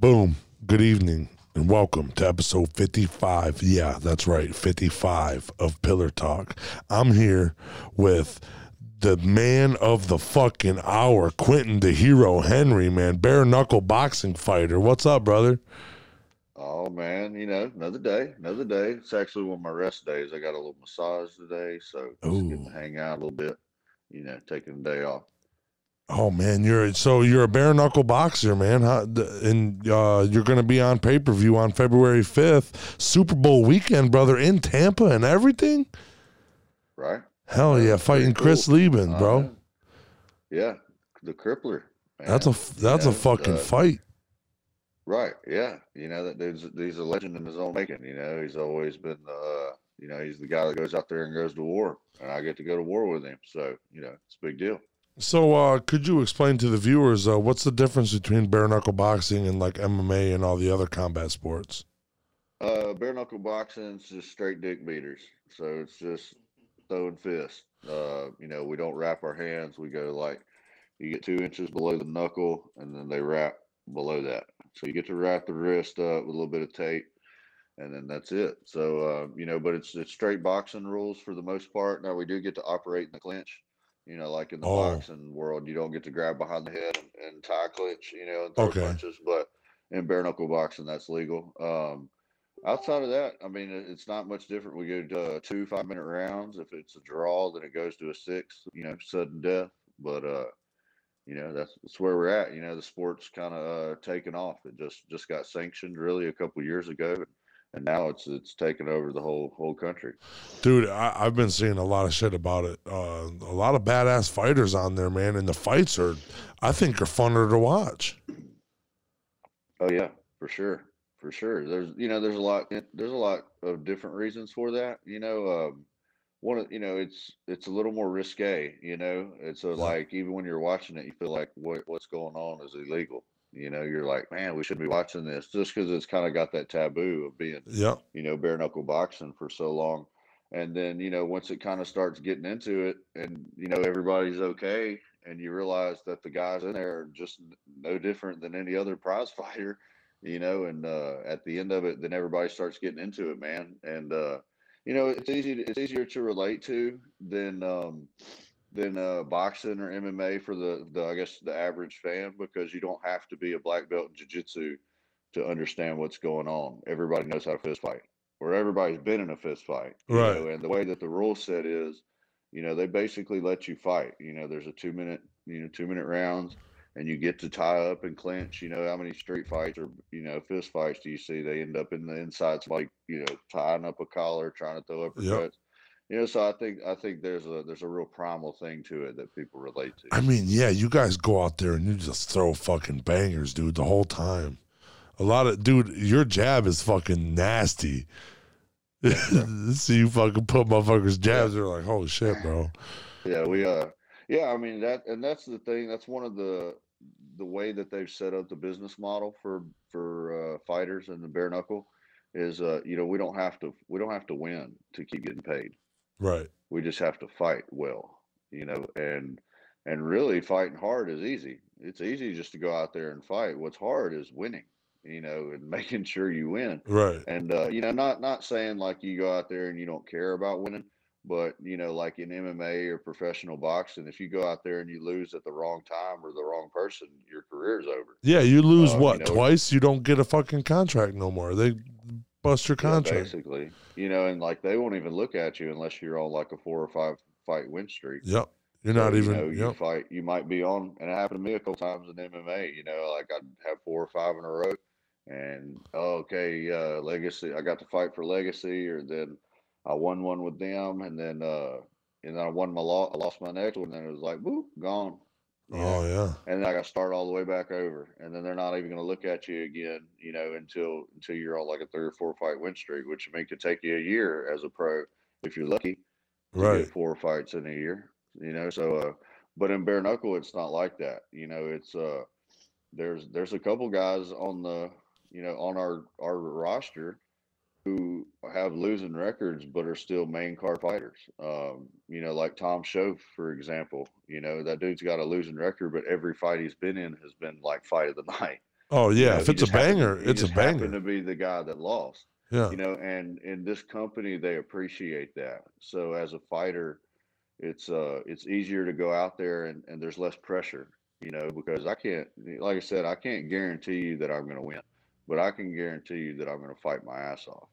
Boom. Good evening and welcome to episode 55. Yeah, that's right, 55 of Pillar Talk. I'm here with the man of the fucking hour, Quentin the Hero Henry, man, bare knuckle boxing fighter. What's up, brother? Oh, man, you know, another day. It's actually one of my rest days. I got a little massage today, so just getting to hang out a little bit, you know, taking the day off. Oh man, you're a bare knuckle boxer, man. And you're going to be on pay-per-view on February 5th, Super Bowl weekend, brother, in Tampa and everything. Right. Hell yeah, fighting cool. Chris Leben, bro. Yeah, the crippler. Man. That's a fucking fight. Right. Yeah. You know, that dude's a legend in his own making. You know, he's always been you know, he's the guy that goes out there and goes to war, and I get to go to war with him. So, you know, it's a big deal. So could you explain to the viewers what's the difference between bare-knuckle boxing and like MMA and all the other combat sports? Bare-knuckle boxing is just straight dick beaters. So it's just throwing fists. You know, we don't wrap our hands. We go like you get 2 inches below the knuckle, and then they wrap below that. So you get to wrap the wrist up with a little bit of tape, and then that's it. So, you know, but it's straight boxing rules for the most part. Now we do get to operate in the clinch. You know, like in the boxing world, you don't get to grab behind the head and tie a clinch, you know, and throw punches. But in bare knuckle boxing, that's legal. Outside of that, I mean, it's not much different. We go to 2 5-minute rounds. If it's a draw, then it goes to a 6, you know, sudden death. But, you know, that's where we're at. You know, the sport's kind of taken off. It just got sanctioned really a couple years ago. And now it's taken over the whole country. Dude, I've been seeing a lot of shit about it. A lot of badass fighters on there, man. And the fights I think are funner to watch. Oh yeah, for sure. For sure. There's a lot of different reasons for that. You know, it's a little more risque, you know? And so like, even when you're watching it, you feel like what's going on is illegal. You know, you're like, man, we shouldn't be watching this just because it's kind of got that taboo of being, you know, bare knuckle boxing for so long. And then, you know, once it kind of starts getting into it and, you know, everybody's okay. And you realize that the guys in there are just no different than any other prize fighter, you know, and at the end of it, then everybody starts getting into it, man. And, you know, it's easier to relate to than boxing or MMA for the average fan, because you don't have to be a black belt in jiu-jitsu to understand what's going on. Everybody knows how to fist fight, or everybody's been in a fist fight, right? You know, and the way that the rule set is, you know, they basically let you fight. You know, there's a 2 minute, you know, 2 minute rounds, and you get to tie up and clinch. You know, how many street fights or, you know, fist fights do you see? They end up in the inside, like, you know, tying up a collar, trying to throw uppercuts. Yep. You know, so I think there's a real primal thing to it that people relate to. I mean, yeah, you guys go out there and you just throw fucking bangers, dude, the whole time. Your jab is fucking nasty. Yeah. So you fucking put motherfuckers' jabs, they're like, holy shit, bro. Yeah, I mean, that's the thing. That's one of the way that they've set up the business model for fighters in the bare knuckle is, you know, we don't have to win to keep getting paid. Right. We just have to fight well, you know, and really fighting hard is easy. It's easy just to go out there and fight. What's hard is winning, you know, and making sure you win. Right. And, you know, not saying like you go out there and you don't care about winning, but, you know, like in MMA or professional boxing, if you go out there and you lose at the wrong time or the wrong person, your career's over. Yeah. You lose you know, twice? You don't get a fucking contract no more. They bust your contract. Yeah, basically, you know, and like they won't even look at you unless you're on like a 4 or 5 fight win streak. Yep. You're not even, you know, you fight, you might be on, and it happened to me a couple times in MMA, you know, like I'd have 4 or 5 in a row and Legacy, I got to fight for Legacy, or then I won one with them, and then I won my loss, I lost my next one, and it was like, boop, gone. You know? Oh yeah. And then I got to start all the way back over, and then they're not even going to look at you again, you know, until you're on like a 3 or 4 fight win streak, which I mean could take you a year as a pro if you're lucky. Right. You get 4 fights in a year, you know. So, but in bare knuckle, it's not like that, you know. It's there's a couple guys on the, you know, on our roster who have losing records but are still main card fighters. You know, like Tom Schoaf, for example, you know, that dude's got a losing record, but every fight he's been in has been like fight of the night. Oh yeah, you know, if it's a banger, it's a banger. Happened to be the guy that lost. Yeah, you know, and in this company they appreciate that. So as a fighter, it's easier to go out there and there's less pressure, you know, because I can't, like I said, I can't guarantee you that I'm going to win, but I can guarantee you that I'm going to fight my ass off.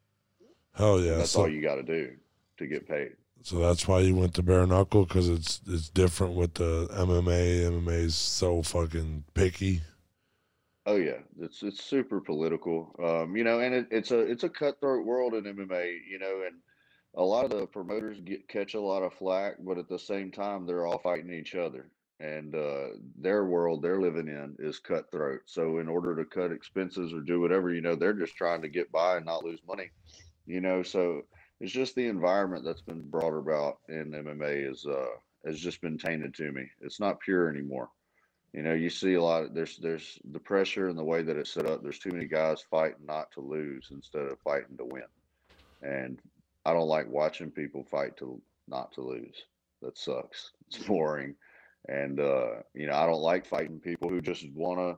Oh yeah, and that's all you got to do to get paid. So that's why you went to bare knuckle, because it's different with the MMA. MMA's so fucking picky. Oh yeah, it's super political, you know, and it's a cutthroat world in MMA, you know, and a lot of the promoters catch a lot of flack, but at the same time, they're all fighting each other, and their world they're living in is cutthroat. So in order to cut expenses or do whatever, you know, they're just trying to get by and not lose money, you know. So it's just the environment that's been brought about in MMA is has just been tainted to me. It's not pure anymore. You know, you see a lot of, there's the pressure and the way that it's set up. There's too many guys fighting not to lose instead of fighting to win. And I don't like watching people fight to not to lose. That sucks. It's boring. And, you know, I don't like fighting people who just want to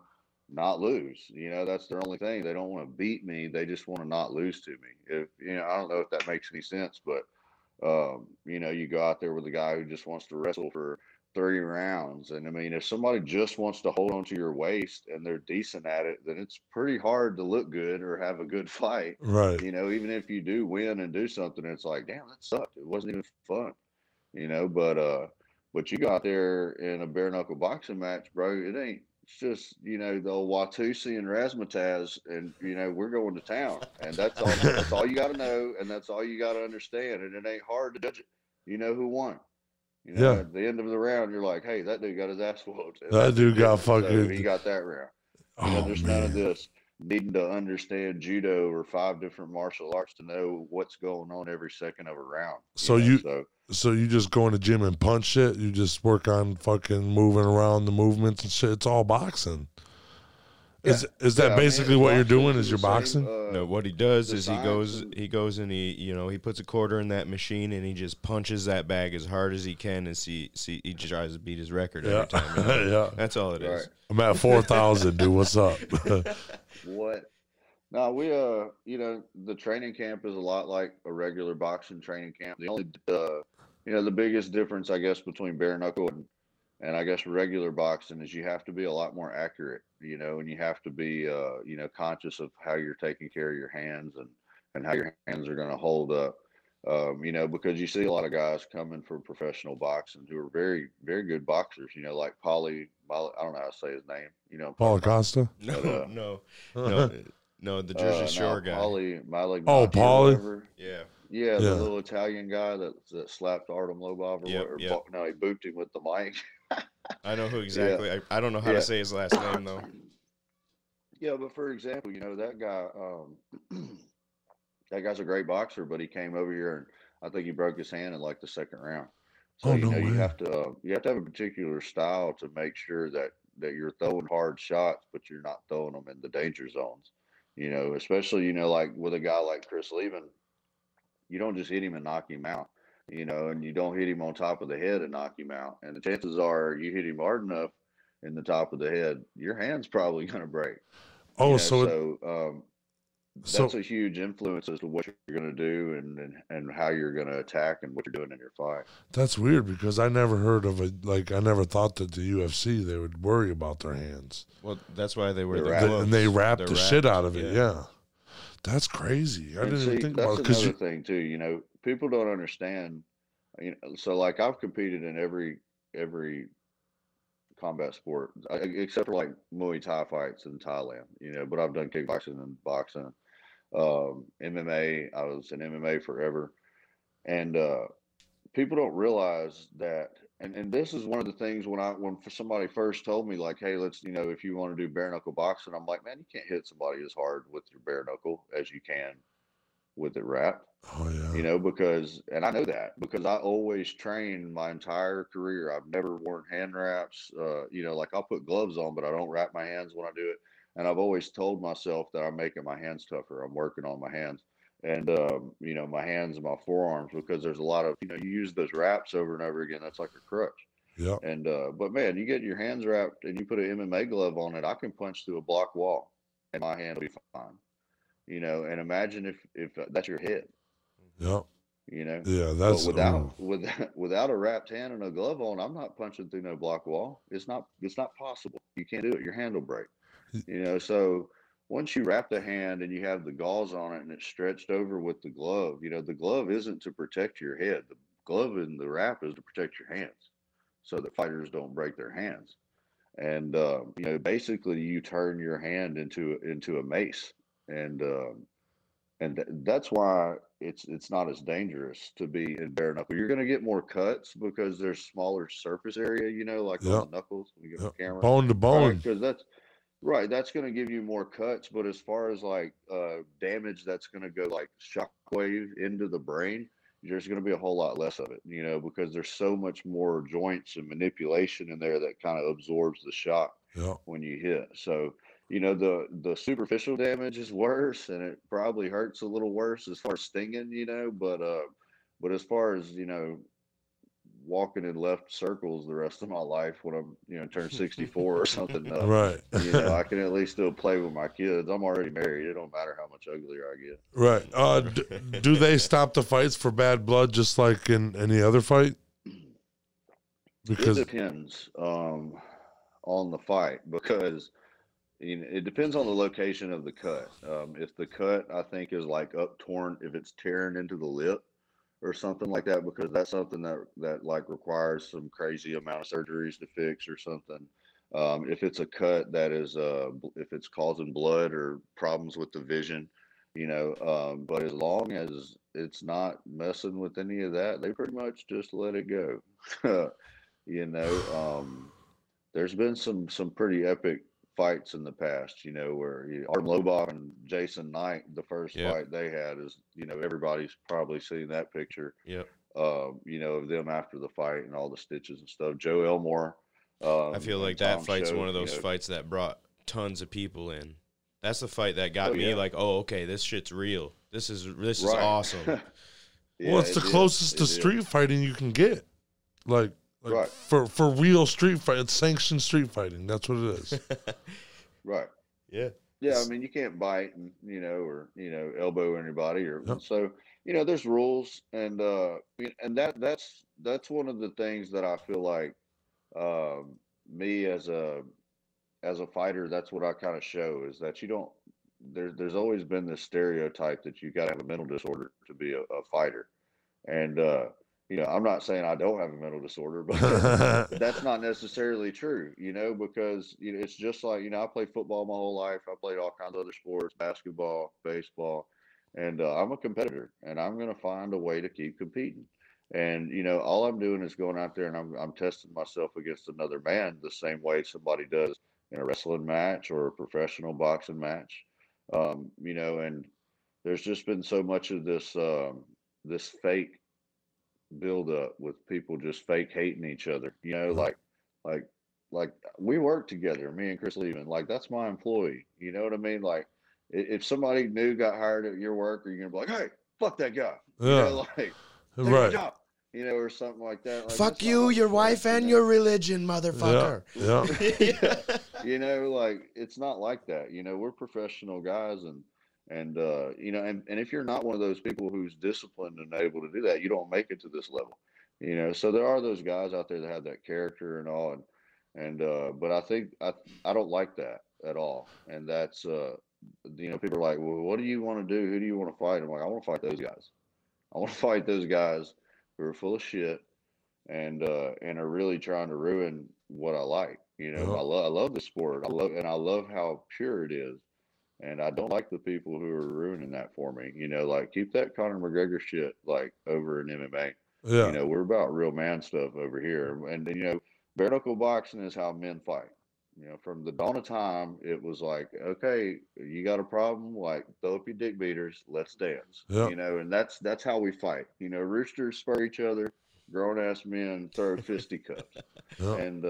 not lose. You know, that's their only thing. They don't want to beat me. They just want to not lose to me. If, you know, I don't know if that makes any sense, but, you know, you go out there with a guy who just wants to wrestle for 30 rounds. And I mean, if somebody just wants to hold on to your waist and they're decent at it, then it's pretty hard to look good or have a good fight. Right. You know, even if you do win and do something, it's like, damn, that sucked. It wasn't even fun, you know, but you got there in a bare knuckle boxing match, bro. It ain't, it's just, you know, the old Watusi and Razzmatazz and, you know, we're going to town, and that's all, that's all you got to know. And that's all you got to understand. And it ain't hard to judge it. You know who won. You know, yeah. At the end of the round, you're like, "Hey, that dude got his ass whooped. That dude got fucking. So he got that round." Oh, you know, there's none of this needing to understand judo or 5 different martial arts to know what's going on every second of a round. So you just go in the gym and punch shit. You just work on fucking moving around the movements and shit. It's all boxing. Yeah. Is that basically what you're doing? Is your boxing? No, what he does is he goes and he, you know, he puts a quarter in that machine and he just punches that bag as hard as he can, and he tries to beat his record every time. You know? Yeah, that's all it is. Right. I'm at 4,000, dude. What's up? What? No, we you know, the training camp is a lot like a regular boxing training camp. The only you know, the biggest difference I guess between bare knuckle and I guess regular boxing is you have to be a lot more accurate, you know, and you have to be, you know, conscious of how you're taking care of your hands and how your hands are going to hold up, you know, because you see a lot of guys coming from professional boxing who are very, very good boxers, you know, like Paulie, I don't know how to say his name, you know. Paulo Costa? But, no, the Jersey Shore guy. Paulie. Yeah. Yeah, the little Italian guy that slapped Artem Lobov or no, he booped him with the mic. I know who exactly. Yeah. I don't know how to say his last name though. Yeah, but for example, you know, that guy, that guy's a great boxer, but he came over here and I think he broke his hand in like the second round. So you have to have a particular style to make sure that you're throwing hard shots, but you're not throwing them in the danger zones. You know, especially, you know, like with a guy like Chris Leben, you don't just hit him and knock him out. You know, and you don't hit him on top of the head and knock him out. And the chances are you hit him hard enough in the top of the head, your hand's probably going to break. Oh, you know, so that's a huge influence as to what you're going to do and how you're going to attack and what you're doing in your fight. That's weird because I never heard of it. Like, I never thought that the UFC, they would worry about their hands. Well, that's why they wear the gloves. And they wrap the shit out of it, yeah. That's crazy. I didn't even think about it. That's another thing, too, you know. People don't understand, you know, so like I've competed in every combat sport except for like Muay Thai fights in Thailand, you know, but I've done kickboxing and boxing, MMA. I was in MMA forever. And people don't realize that. And this is one of the things when somebody first told me like, hey, let's, you know, if you want to do bare knuckle boxing, I'm like, man, you can't hit somebody as hard with your bare knuckle as you can with it wrapped. Oh yeah. You know, because, and I know that because I always train my entire career. I've never worn hand wraps. You know, like I'll put gloves on, but I don't wrap my hands when I do it. And I've always told myself that I'm making my hands tougher. I'm working on my hands and, you know, my hands and my forearms, because there's a lot of, you know, you use those wraps over and over again. That's like a crutch. Yeah. And, but man, you get your hands wrapped and you put an MMA glove on it, I can punch through a block wall and my hand will be fine. You know, and imagine if that's your head. Yeah. You know? Yeah, that's without a wrapped hand and a glove on, I'm not punching through no block wall. It's not possible. You can't do it. Your hand will break. You know, so once you wrap the hand and you have the gauze on it and it's stretched over with the glove, you know, the glove isn't to protect your head. The glove and the wrap is to protect your hands so that fighters don't break their hands. And, you know, basically you turn your hand into a mace. And that's why it's not as dangerous to be in bare knuckle. You're going to get more cuts because there's smaller surface area, you know, like on the knuckles. When you get the camera. Bone to bone. Right, 'cause that's right. That's going to give you more cuts. But as far as like damage, that's going to go like shockwave into the brain. There's going to be a whole lot less of it, you know, because there's so much more joints and manipulation in there that kind of absorbs the shock when you hit. So, you know, the superficial damage is worse and it probably hurts a little worse as far as stinging, you know, but as far as, you know, walking in left circles the rest of my life when I'm, you know, turn 64 or something, right, you know, I can at least still play with my kids. I'm already married. It don't matter how much uglier I get. Right. Do they stop the fights for bad blood just like in any other fight? Because it depends on the fight, because it depends on the location of the cut. If the cut, I think, is like uptorn, if it's tearing into the lip or something like that, because that's something that like requires some crazy amount of surgeries to fix or something. If it's a cut that is, if it's causing blood or problems with the vision, you know, but as long as it's not messing with any of that, they pretty much just let it go. You know, there's been some pretty epic fights in the past, you know, where Artem Lobov and Jason Knight, the first fight they had is, you know, everybody's probably seen that picture, you know, of them after the fight and all the stitches and stuff. Joe Elmore. I feel like that fight's one of those fights that brought tons of people in. That's the fight that got me like, oh, okay, this shit's real. This is awesome. Well, it's the closest to street fighting you can get. Like right. For real street fight, it's sanctioned street fighting. That's what it is. Right. Yeah. Yeah. I mean, you can't bite and, you know, or, you know, elbow anybody or so, you know, there's rules and that's one of the things that I feel like, me as a fighter, that's what I kind of show is that there's always been this stereotype that you got to have a mental disorder to be a fighter. And, you know, I'm not saying I don't have a mental disorder, but that's not necessarily true, you know, because you know, it's just like, you know, I played football my whole life. I played all kinds of other sports, basketball, baseball, and I'm a competitor and I'm going to find a way to keep competing. And, you know, all I'm doing is going out there and I'm testing myself against another man the same way somebody does in a wrestling match or a professional boxing match. You know, and there's just been so much of this, this fake build up with people just fake hating each other, you know, like we work together, me and Chris Leben, like that's my employee, you know what I mean? Like if somebody new got hired at your work, are you gonna be like, hey, fuck that guy, you know, like right job, you know, or something like that, like, fuck you, your wife and your religion, motherfucker. Yeah. You know, like it's not like that, you know, we're professional guys and you know, and if you're not one of those people who's disciplined and able to do that, you don't make it to this level, you know? So there are those guys out there that have that character and all. And but I think I don't like that at all. And that's, you know, people are like, well, what do you want to do? Who do you want to fight? I'm like, I want to fight those guys. I want to fight those guys who are full of shit and are really trying to ruin what I like. You know, I love the sport. I love how pure it is. And I don't like the people who are ruining that for me. You know, like keep that Conor McGregor shit like over in MMA. Yeah. You know, we're about real man stuff over here. And you know, bare knuckle boxing is how men fight. You know, from the dawn of time, it was like, okay, you got a problem, like throw up your dick beaters, let's dance. Yeah. You know, and that's how we fight. You know, roosters spur each other, grown ass men throw fisticuffs. Yeah. And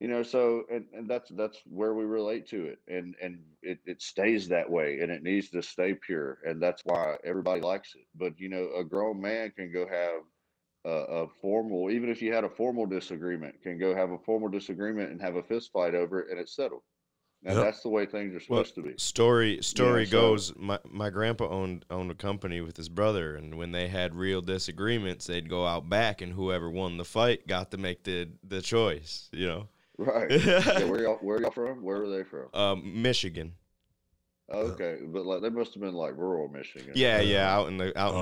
you know, so and that's where we relate to it, and it stays that way, and it needs to stay pure, and that's why everybody likes it. But you know, a grown man can go have a formal, even if you had a formal disagreement, can go have a formal disagreement and have a fist fight over it, and it's settled. Now that's the way things are supposed to be. Story goes, my grandpa owned a company with his brother, and when they had real disagreements, they'd go out back, and whoever won the fight got to make the choice, you know. Right. Yeah, where y'all from? Where were they from? Michigan. Okay, but like they must have been like rural Michigan. Yeah, yeah, out in the country. Yeah.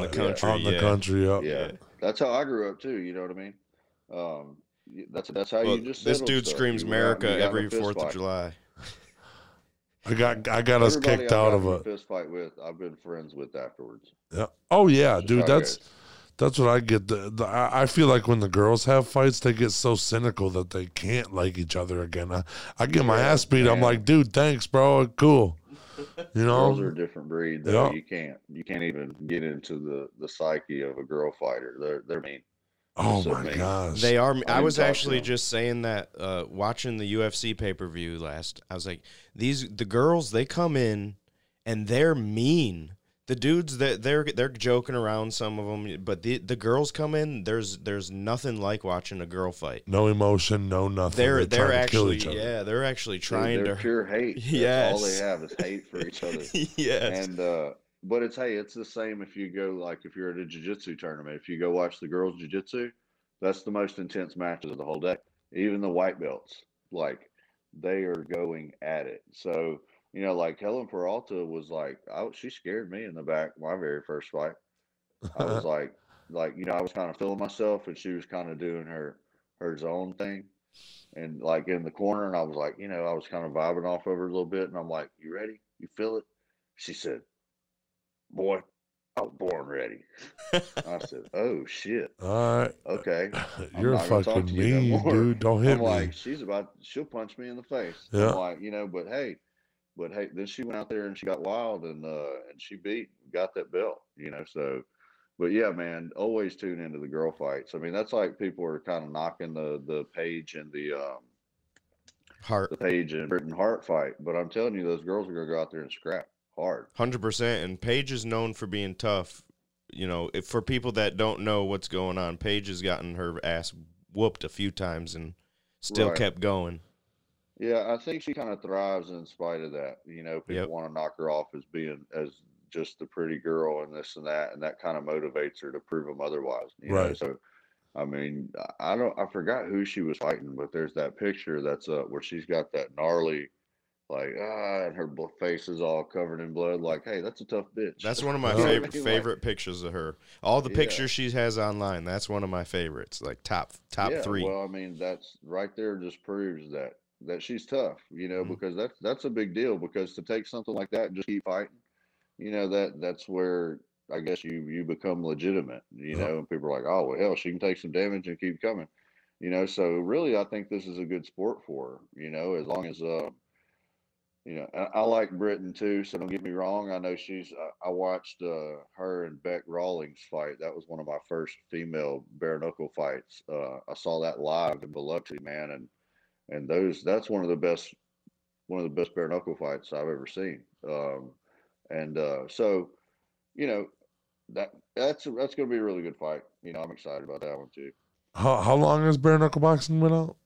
Out in the country, yeah. Yeah. That's how I grew up too, you know what I mean? That's how you just settle. This dude stuff. Screams America every 4th of July. I got us kicked out of a fist fight with. I've been friends with afterwards. Yeah. Oh yeah, dude. That's what I get. I feel like when the girls have fights, they get so cynical that they can't like each other again. I get my ass beat. I'm like, dude, thanks, bro. Cool. You know, girls are a different breed. Yeah. You can't even get into the psyche of a girl fighter. They're mean. Oh my gosh, they are. I was actually just saying that watching the UFC pay-per-view last. I was like, the girls, they come in and they're mean. The dudes that they're joking around, some of them, but the girls come in. There's nothing like watching a girl fight. No emotion, no nothing. They're actually to kill each other. Yeah, they're actually trying to pure hate. Yes, that's all they have is hate for each other. Yes, and but it's the same if you go, like, if you're at a jiu-jitsu tournament, if you go watch the girls' jiu-jitsu, that's the most intense matches of the whole day. Even the white belts, like, they are going at it. So, you know, like Helen Peralta was like, she scared me in the back my very first fight. I was like, you know, I was kind of feeling myself, and she was kind of doing her zone thing. And, like, in the corner, and I was like, you know, I was kind of vibing off of her a little bit, and I'm like, you ready? You feel it? She said, boy, I was born ready. I said, oh shit. All right. Okay. You're fucking mean, dude. Don't hit me. I'm like, she'll punch me in the face. Yeah. I'm like, you know, but hey, then she went out there and she got wild and she got that belt, you know. So, but yeah, man, always tune into the girl fights. I mean, that's like people are kind of knocking the Paige and the Paige and Britton Hart fight, but I'm telling you, those girls are gonna go out there and scrap. Hard. 100%. And Paige is known for being tough. You know, for people that don't know what's going on, Paige has gotten her ass whooped a few times and still kept going. Yeah, I think she kind of thrives in spite of that. You know, people want to knock her off as being just the pretty girl and this and that kind of motivates her to prove them otherwise. You know? So, I mean, I forgot who she was fighting, but there's that picture that's where she's got that gnarly, like, and her face is all covered in blood. Like, hey, that's a tough bitch. That's one of my favorite pictures of her. All the pictures she has online, that's one of my favorites, like top three. Well, I mean, that's right there just proves that she's tough, you know, because that's a big deal, because to take something like that and just keep fighting, you know, that's where I guess you become legitimate, you know, and people are like, oh, well, hell, she can take some damage and keep coming, you know. So really, I think this is a good sport for her, you know, as long as, you know, I like Britton too, so don't get me wrong. I know I watched her and Bec Rawlings fight. That was one of my first female bare knuckle fights. I saw that live in Biloxi, man, and that's one of the best bare knuckle fights I've ever seen. So, you know, that's going to be a really good fight. You know, I'm excited about that one too. How long has bare knuckle boxing been out?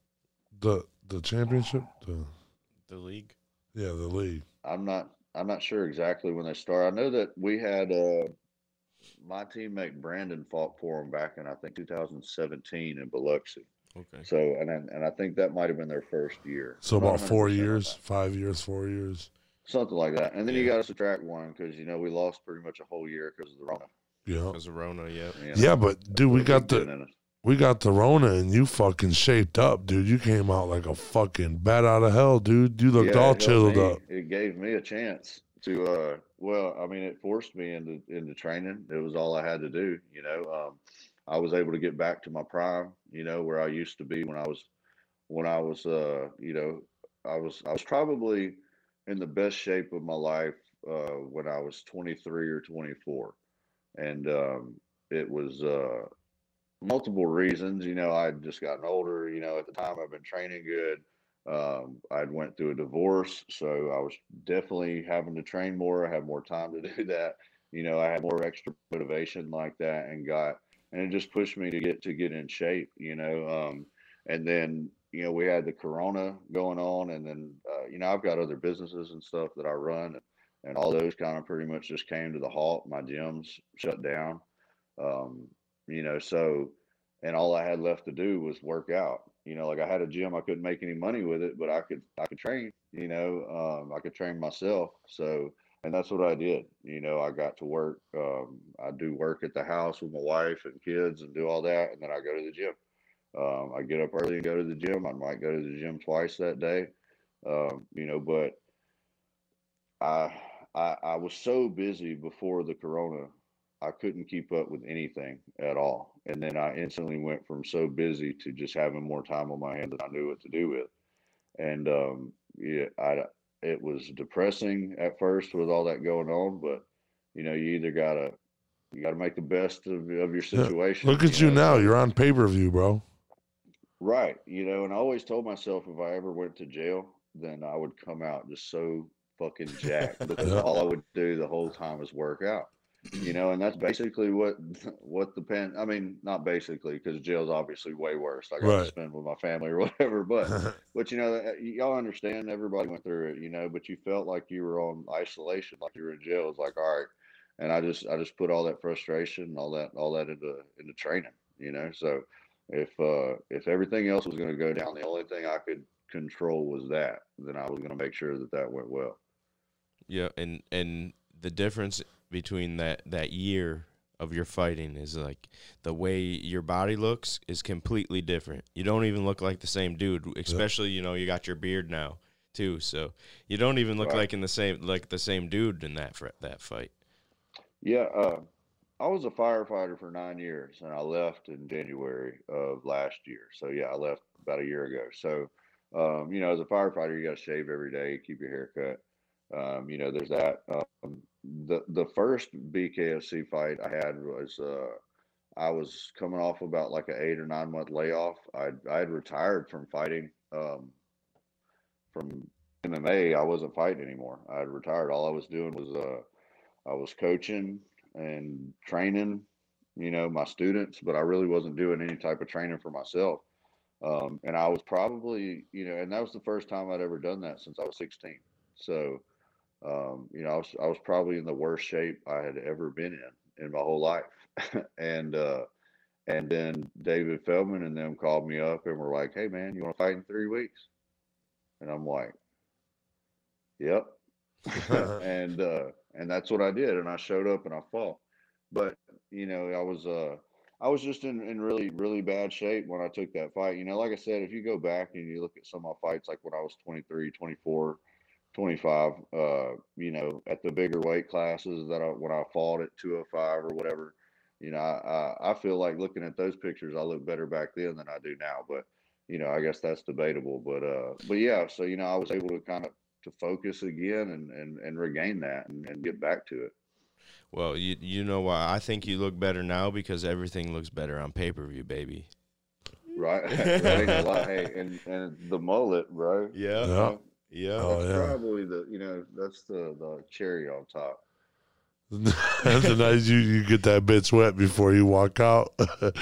The championship, the league. Yeah, the league. I'm not sure exactly when they start. I know that we had my teammate Brandon fought for him back in, I think, 2017 in Biloxi. Okay. So and I think that might have been their first year. So about 4 years, 5 years, 4 years, something like that. And then you got to subtract one because, you know, we lost pretty much a whole year because of the Rona. Yeah, because of Rona. Yeah. You know, yeah, but dude, we got the Rona, and you fucking shaped up, dude. You came out like a fucking bat out of hell, dude. You looked all chilled up. It gave me a chance to, it forced me into training. It was all I had to do, you know. I was able to get back to my prime, you know, where I used to be when I was, you know, I was probably in the best shape of my life when I was 23 or 24, and it was. Multiple reasons, you know. I'd just gotten older, you know, at the time. I've been training good. I'd went through a divorce, so I was definitely having to train more. I had more time to do that, you know. I had more extra motivation like that, and and it just pushed me to get in shape, you know. And then, you know, we had the Corona going on, and then, you know, I've got other businesses and stuff that I run, and all those kind of pretty much just came to the halt. My gyms shut down, you know, so, and all I had left to do was work out. You know, like I had a gym, I couldn't make any money with it, but I could train, you know, I could train myself. So, and that's what I did. You know, I got to work. I do work at the house with my wife and kids and do all that. And then I go to the gym. I get up early and go to the gym. I might go to the gym twice that day. You know, but I was so busy before the Corona, I couldn't keep up with anything at all. And then I instantly went from so busy to just having more time on my hands that I knew what to do with. And, yeah, it was depressing at first with all that going on, but you know, you either you gotta make the best of your situation. Yeah. Look at you now, you're on pay-per-view, bro. Right. You know, and I always told myself if I ever went to jail, then I would come out just so fucking jacked because all I would do the whole time is work out. You know, and that's basically what the I mean, not basically, because jail's obviously way worse. I got to spend with my family or whatever, but you know, y'all understand, everybody went through it, you know, but you felt like you were on isolation, like you were in jail. It's like, all right. And I just put all that frustration and all that into training, you know? So if everything else was going to go down, the only thing I could control was that, then I was going to make sure that went well. Yeah. And the difference between that year of your fighting is like the way your body looks is completely different. You don't even look like the same dude, especially, you know, you got your beard now too. So you don't even look like the same dude in that fight. Yeah. I was a firefighter for 9 years and I left in January of last year. So yeah, I left about a year ago. So, you know, as a firefighter, you got to shave every day, keep your hair cut. You know, there's that, the first BKFC fight I had was, I was coming off about like an 8 or 9 month layoff. I had retired from fighting, from MMA. I wasn't fighting anymore. I had retired. All I was doing was, I was coaching and training, you know, my students, but I really wasn't doing any type of training for myself. And I was probably, you know, and that was the first time I'd ever done that since I was 16. So, you know, I was probably in the worst shape I had ever been in my whole life. And then David Feldman and them called me up and were like, "Hey man, you want to fight in 3 weeks?" And I'm like, "Yep." And that's what I did. And I showed up and I fought, but you know, I was just in really, really bad shape when I took that fight. You know, like I said, if you go back and you look at some of my fights, like when I was 23, 24, 25, you know, at the bigger weight classes when I fought at 205 or whatever, you know, I feel like looking at those pictures, I look better back then than I do now, but you know, I guess that's debatable, but yeah. So, you know, I was able to kind of focus again and regain that and get back to it. Well, you know why I think you look better now, because everything looks better on pay-per-view, baby. Right. Hey, and the mullet, bro. Yeah. Yeah. That's probably the, you know, that's the cherry on top. That's nice. You get that bitch wet before you walk out. Ooh,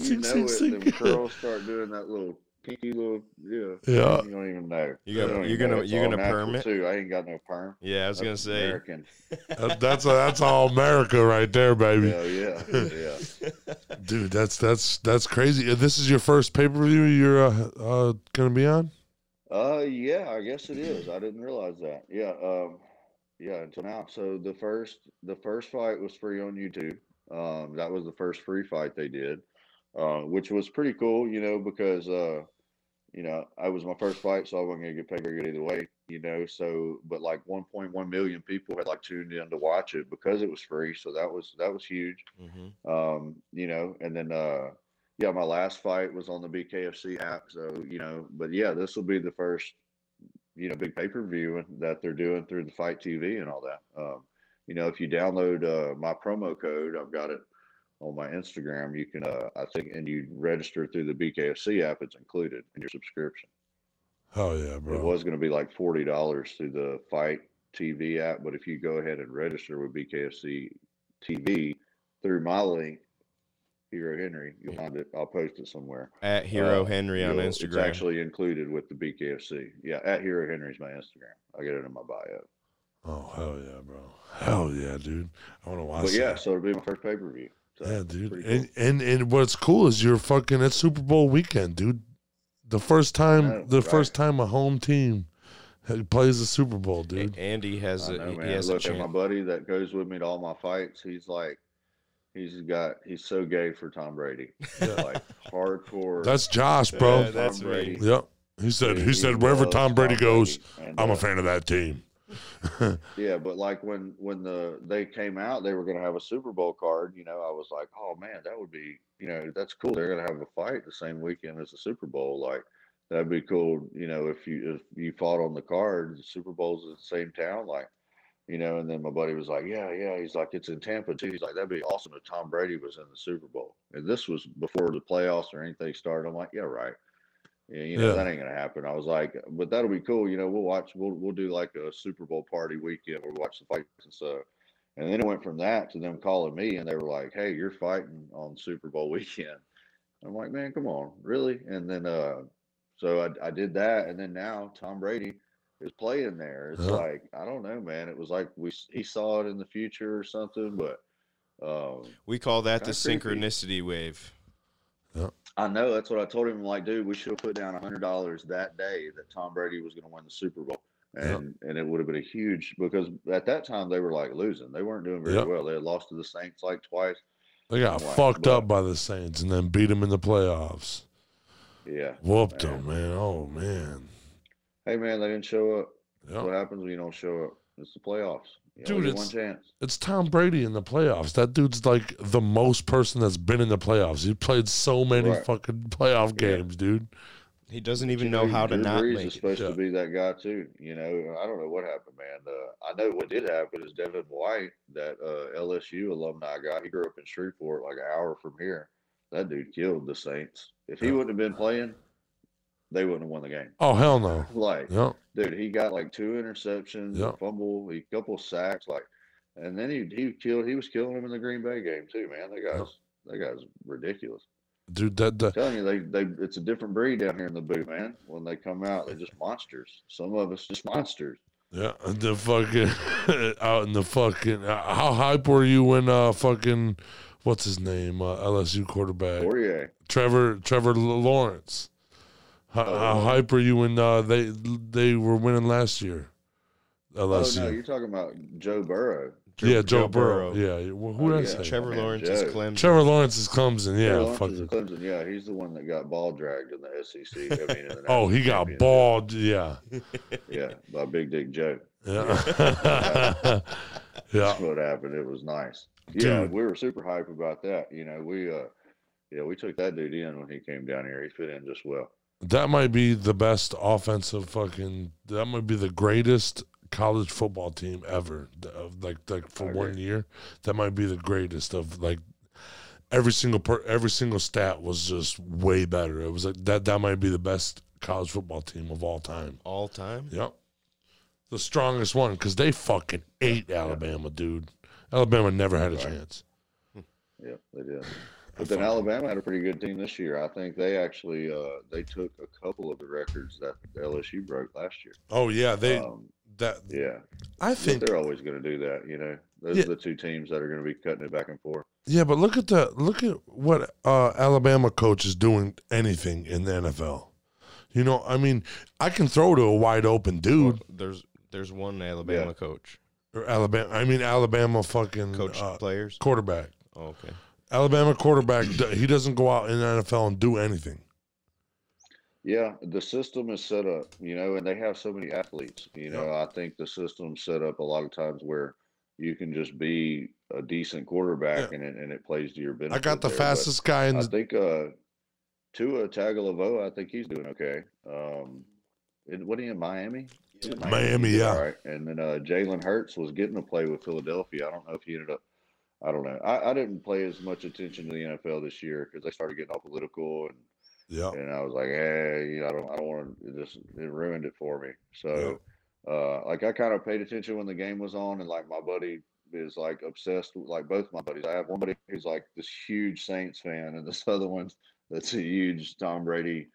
you know it. Them girls start doing that little pinky little, yeah. You don't even know. You're gonna perm it too. I ain't got no perm. Yeah, I was gonna say American. That's all America right there, baby. Hell yeah. Dude, that's crazy. This is your first pay-per-view you're gonna be on? Yeah, I guess it is. I didn't realize that. Yeah, yeah, until now. So the first fight was free on YouTube. That was the first free fight they did. Which was pretty cool, you know, because, you know, I was my first fight, so I wasn't going to get paid very good either way, you know, so, but like 1.1 million people had like tuned in to watch it because it was free. So that was huge. Mm-hmm. You know, and then, yeah, my last fight was on the BKFC app. So, you know, but yeah, this will be the first, you know, big pay-per-view that they're doing through the Fight TV and all that. You know, if you download, my promo code, I've got it on my Instagram, you can, I think, and you register through the BKFC app, it's included in your subscription. Oh yeah, bro. It was going to be like $40 through the Fight TV app, but if you go ahead and register with BKFC TV through my link, Hero Henry. You'll find it. I'll post it somewhere. At Hero Henry on Instagram. It's actually included with the BKFC. Yeah, at Hero Henry's my Instagram. I get it in my bio. Oh, hell yeah, bro. Hell yeah, dude. I want to watch that. Yeah, so it'll be my first pay-per-view. So yeah, dude. Cool. And what's cool is you're fucking at Super Bowl weekend, dude. The first time the first time a home team plays the Super Bowl, dude. Andy has a chance. My buddy that goes with me to all my fights, he's like, he's so gay for Tom Brady. Yeah. Like hardcore. That's Josh, bro. Yeah, that's Brady. Yep. He said wherever Tom Brady goes, I'm a fan of that team. Yeah, but like when they came out, they were going to have a Super Bowl card. You know, I was like, oh man, that would be, you know, that's cool. They're going to have a fight the same weekend as the Super Bowl. Like that'd be cool. You know, if you fought on the card, the Super Bowl's in the same town. Like, you know, and then my buddy was like, yeah. He's like, it's in Tampa too. He's like, that'd be awesome if Tom Brady was in the Super Bowl. And this was before the playoffs or anything started. I'm like, yeah, right. Yeah, you know, that ain't gonna happen. I was like, but that'll be cool. You know, we'll do like a Super Bowl party weekend where we watch the fights and stuff. And then it went from that to them calling me and they were like, hey, you're fighting on Super Bowl weekend. I'm like, man, come on, really? And then so I did that. And then now Tom Brady is playing there. It's like, I don't know, man. It was like he saw it in the future or something. But we call that the synchronicity wave. Yeah. I know. That's what I told him. I'm like, dude, we should have put down $100 that day that Tom Brady was going to win the Super Bowl. And it would have been a huge, because at that time they were like losing. They weren't doing very well. They had lost to the Saints like twice. They got fucked up by the Saints and then beat them in the playoffs. Yeah. Whooped them, man. Oh, man. Hey, man, they didn't show up. Yep. That's what happens when you don't show up. It's the playoffs. You dude, it's Tom Brady in the playoffs. That dude's like the most person that's been in the playoffs. He played so many fucking playoff games, dude. He doesn't even know how to not make it. Drew Brees is supposed to be that guy, too. You know, I don't know what happened, man. I know what did happen is Devin White, that LSU alumni guy, he grew up in Shreveport like an hour from here. That dude killed the Saints. If he wouldn't have been playing, they wouldn't have won the game. Oh, hell no. Like, dude, he got like 2 interceptions, a fumble, a couple sacks, like, and then he was killing him in the Green Bay game too, man. That guy's ridiculous. Dude, I'm telling you, it's a different breed down here in the booth, man. When they come out, they're just monsters. Some of us just monsters. Yeah, the fucking out in the fucking how hype were you when fucking what's his name? LSU quarterback. Poirier. Trevor Lawrence. How hype are you when they were winning last year? LSU. Oh, no, you're talking about Joe Burrow. Joe Burrow. Yeah. Well, who did I say? Trevor Lawrence is Clemson. Trevor Lawrence is Clemson, yeah. Fuck it. Clemson, yeah. He's the one that got ball dragged in the SEC. I mean, in the he got balled, yeah, by Big Dick Joe. Yeah. That's what happened. It was nice. Yeah, dude. We were super hype about that. You know, we took that dude in when he came down here. He fit in just well. That might be the best offensive fucking. That might be the greatest college football team ever. Like for 1 year, that might be the greatest of like every single stat was just way better. It was like that. That might be the best college football team of all time. All time. Yep. The strongest one because they fucking ate Alabama, dude. Alabama never had a chance. Yep, they did. But then Alabama had a pretty good team this year. I think they actually they took a couple of the records that LSU broke last year. Oh yeah, they I think but they're always going to do that. You know, those are the two teams that are going to be cutting it back and forth. Yeah, but look at what Alabama coach is doing anything in the NFL. You know, I mean, I can throw to a wide open dude. Well, there's one Alabama coach or Alabama. I mean, Alabama fucking coach players quarterback. Oh, okay. Alabama quarterback, he doesn't go out in the NFL and do anything. Yeah, the system is set up, you know, and they have so many athletes. You know, I think the system's set up a lot of times where you can just be a decent quarterback and it plays to your benefit. I got the fastest guy in. I think Tua Tagovailoa, I think he's doing okay. What are you in, Miami? Yeah, Miami, yeah. All right. And then Jalen Hurts was getting to play with Philadelphia. I don't know if he ended up. I don't know. I didn't play as much attention to the NFL this year because they started getting all political, and I was like, hey, you know, I don't want to. It ruined it for me. So, I kind of paid attention when the game was on, and like my buddy is like obsessed with, like, both my buddies. I have one buddy who's like this huge Saints fan, and this other one that's a huge Tom Brady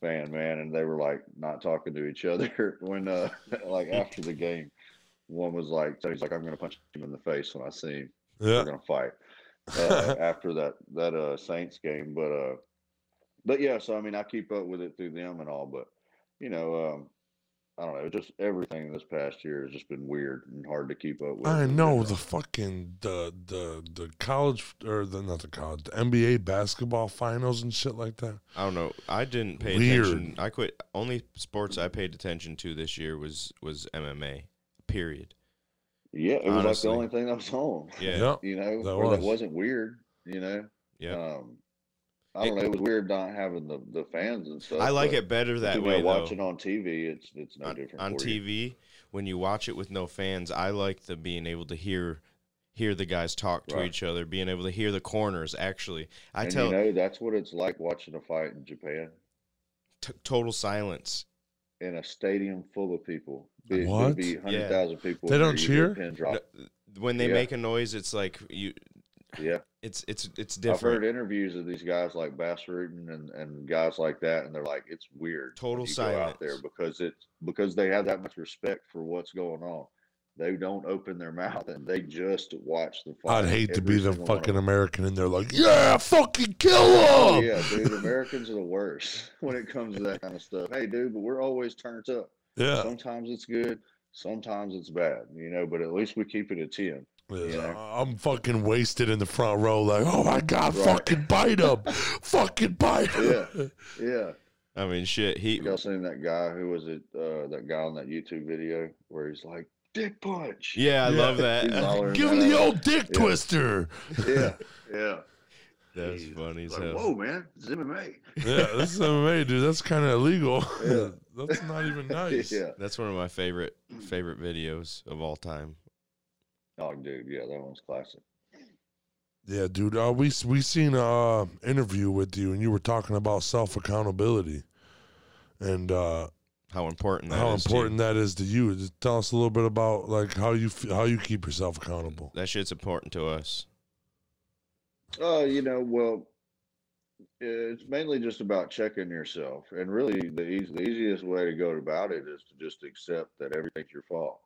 fan, man. And they were like not talking to each other when like after the game. One was like, so he's like, I'm gonna punch him in the face when I see him. Yeah. We're gonna fight after that Saints game. But yeah, so I mean, I keep up with it through them and all. But you know, I don't know, just everything this past year has just been weird and hard to keep up with. I know the fucking the college or the not the college the NBA basketball finals and shit like that. I don't know. I didn't pay attention. I quit. Only sports I paid attention to this year was MMA. Period. Yeah, it was like the only thing that was home. Yeah, yep. You know, that wasn't weird. You know, yeah. I don't know. It was weird not having the fans and stuff. I like it better that way. Watching on TV, it's no different. On TV, when you watch it with no fans, I like the being able to hear the guys talk to each other, being able to hear the corners. Actually, you know, that's what it's like watching a fight in Japan. Total silence. In a stadium full of people. What? Be 100,000 people. They don't cheer? No, when they make a noise, it's like you. Yeah. It's different. I've heard interviews of these guys like Bas Rutten and guys like that, and they're like, it's weird. Total silence out there because they have that much respect for what's going on. They don't open their mouth and they just watch the fight. I'd hate to be the fucking American and they're like, yeah, fucking kill him. Oh, yeah, dude, Americans are the worst when it comes to that kind of stuff. Hey, dude, but we're always turned up. Yeah. Sometimes it's good, sometimes it's bad, you know, but at least we keep it at 10. Yeah. You know? I'm fucking wasted in the front row like, oh, my God, fucking bite him. Fucking bite him. Yeah, yeah. I mean, shit. Y'all seen that guy who was it, that guy on that YouTube video where he's like, dick punch. Yeah, I love that. Give him the old dick twister. Yeah, yeah. That's funny. Like, whoa, man. It's MMA. Yeah, this is MMA, dude. That's kind of illegal. Yeah. That's not even nice. Yeah. That's one of my favorite videos of all time. Oh, dude. Yeah, that one's classic. Yeah, dude. We seen an interview with you, and you were talking about self-accountability. And, How important that is to you. Just tell us a little bit about like how you keep yourself accountable. That shit's important to us. You know, well, it's mainly just about checking yourself, and really the easiest way to go about it is to just accept that everything's your fault.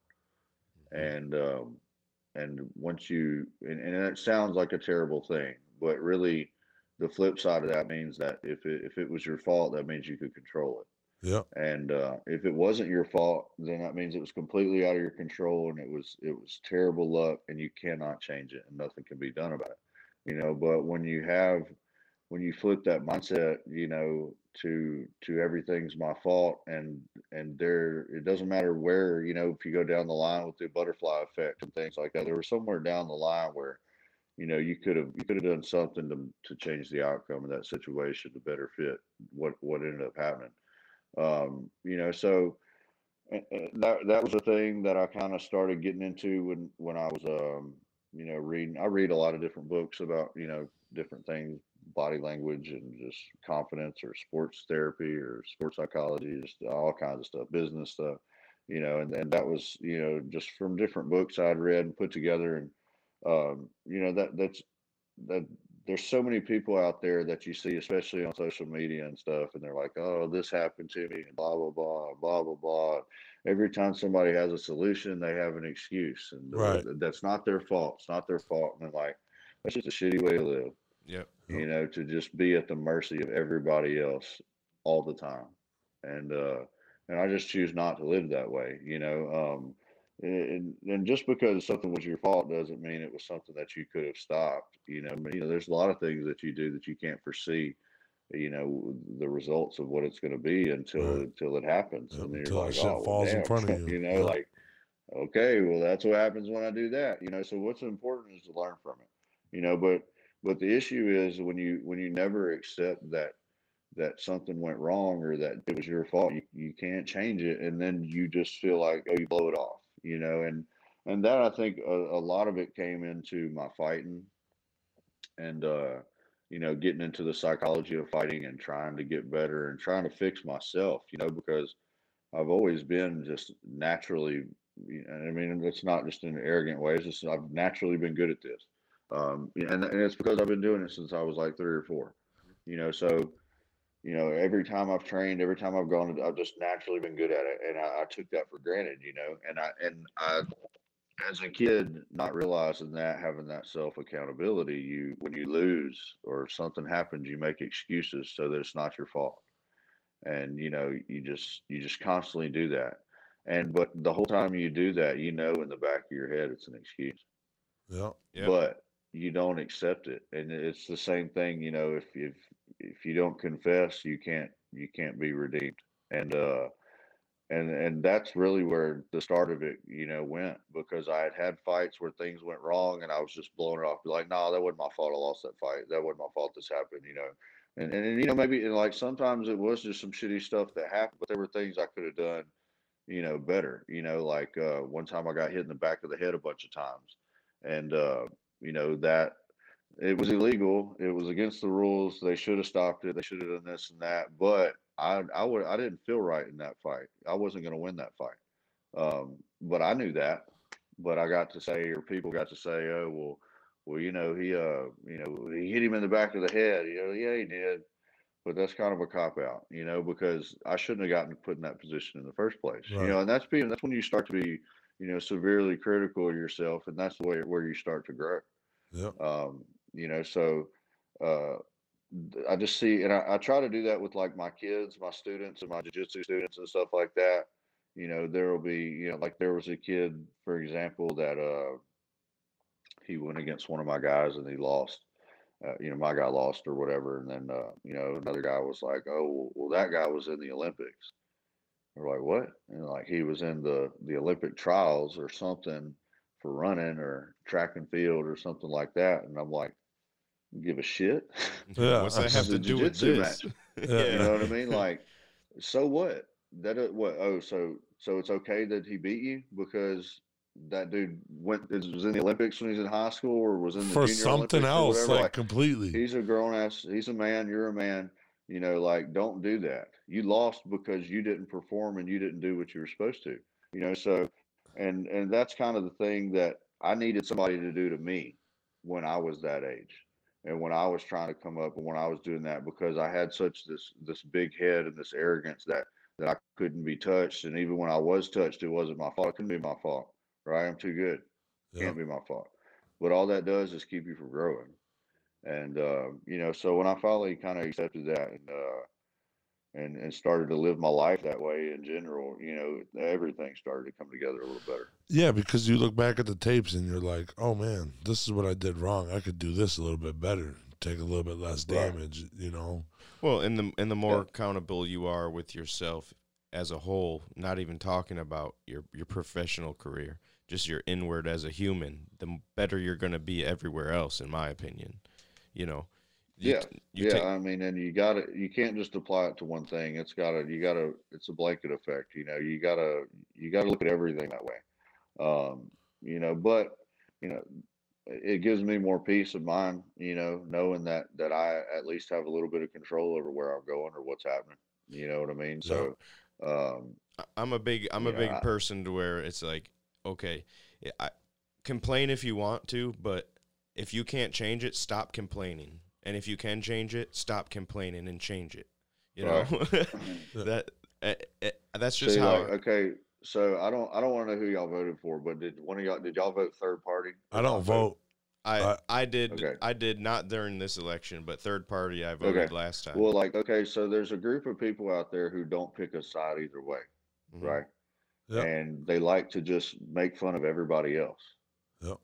And once you and that sounds like a terrible thing, but really, the flip side of that means that if it was your fault, that means you could control it. Yeah. And if it wasn't your fault, then that means it was completely out of your control and it was terrible luck and you cannot change it and nothing can be done about it. You know, but when you flip that mindset, you know, to everything's my fault and there it doesn't matter where, you know, if you go down the line with the butterfly effect and things like that, there was somewhere down the line where, you know, you could have done something to change the outcome of that situation to better fit what ended up happening. You know, so that was a thing that I kind of started getting into when I was, you know, reading. I read a lot of different books about, you know, different things, body language and just confidence or sports therapy or sports psychology, just all kinds of stuff, business stuff, you know, and that was, you know, just from different books I'd read and put together. And, you know, that's there's so many people out there that you see, especially on social media and stuff, and they're like, oh, this happened to me, and blah, blah, blah, blah, blah, blah. Every time somebody has a solution, they have an excuse. And that's not their fault. It's not their fault. And they're like, that's just a shitty way to live. Yeah. You know, to just be at the mercy of everybody else all the time. And I just choose not to live that way, you know. And just because something was your fault doesn't mean it was something that you could have stopped. You know, I mean, you know, there's a lot of things that you do that you can't foresee, you know, the results of what it's going to be until it happens. Yeah, and then you're like, oh, falls in front of you. You know, like, okay, well, that's what happens when I do that. You know, so what's important is to learn from it. You know, but the issue is when you never accept that something went wrong or that it was your fault, you can't change it. And then you just feel like, oh, you blow it off. You know, and that I think a lot of it came into my fighting and, you know, getting into the psychology of fighting and trying to get better and trying to fix myself, you know, because I've always been just naturally You know, I mean, it's not just in an arrogant way. It's just I've naturally been good at this. And it's because I've been doing it since I was like 3 or 4. You know, so, you know, every time I've trained, every time I've gone, I've just naturally been good at it. And I took that for granted, you know, and I, as a kid, not realizing that, having that self accountability, you, when you lose or something happens, you make excuses so that it's not your fault. And, you know, you just constantly do that. But the whole time you do that, you know, in the back of your head, it's an excuse. Yeah. Yeah. But you don't accept it. And it's the same thing, you know, if you don't confess, you can't be redeemed. And that's really where the start of it, you know, went, because I had fights where things went wrong and I was just blowing it off. Be like, no, that wasn't my fault. I lost that fight. That wasn't my fault. This happened, you know? And you know, maybe like sometimes it was just some shitty stuff that happened, but there were things I could have done, you know, better, you know, like, one time I got hit in the back of the head a bunch of times, and, you know, that it was illegal. It was against the rules. They should have stopped it. They should have done this and that, but I didn't feel right in that fight. I wasn't going to win that fight. But I knew that, but I got to say, or people got to say, oh, well, you know, he hit him in the back of the head, you know, yeah, he did. But that's kind of a cop out, you know, because I shouldn't have gotten put in that position in the first place, right. You know, and that's when you start to be, you know, severely critical of yourself, and that's the way where you start to grow. Yeah. You know, so, I just see, and I try to do that with like my kids, my students, and my jiu-jitsu students and stuff like that. You know, there'll be, you know, like there was a kid, for example, that, he went against one of my guys and he lost. You know, my guy lost or whatever. And then, you know, another guy was like, oh, well, that guy was in the Olympics. We're like, what? And like, he was in the Olympic trials or something for running or track and field or something like that. And I'm like, give a shit. Yeah. What's that have to do with this? Yeah. You know what I mean? Like, so what? That what? Oh, so it's okay that he beat you because that dude was in the Olympics when he's in high school, or was in the for something else, like completely. He's a grown ass. He's a man. You're a man. You know, like, don't do that. You lost because you didn't perform and you didn't do what you were supposed to. You know, so and that's kind of the thing that I needed somebody to do to me when I was that age. And when I was trying to come up and when I was doing that, because I had such this big head and this arrogance that I couldn't be touched. And even when I was touched, it wasn't my fault. It couldn't be my fault, right? I'm too good. Yeah. Can't be my fault. But all that does is keep you from growing. And, you know, so when I finally kind of accepted that and started to live my life that way in general, you know, everything started to come together a little better. Yeah, because you look back at the tapes and you're like, oh, man, this is what I did wrong. I could do this a little bit better, take a little bit less damage, you know. Well, and the more accountable you are with yourself as a whole, not even talking about your professional career, just your inward as a human, the better you're going to be everywhere else, in my opinion, you know. I mean, and you can't just apply it to one thing. It's a blanket effect, you know, you gotta look at everything that way. You know, but you know, it gives me more peace of mind, you know, knowing that I at least have a little bit of control over where I'm going or what's happening. You know what I mean? So, I'm a big person to where it's like, okay, I complain if you want to, but if you can't change it, stop complaining. And if you can change it, stop complaining and change it. You know, that's just how. Like, okay, so I don't want to know who y'all voted for, but did y'all vote third party? I don't vote. I did. Okay. I did not during this election, but third party I voted last time. Well, like, okay, so there's a group of people out there who don't pick a side either way, right? Yep. And they like to just make fun of everybody else. Yep.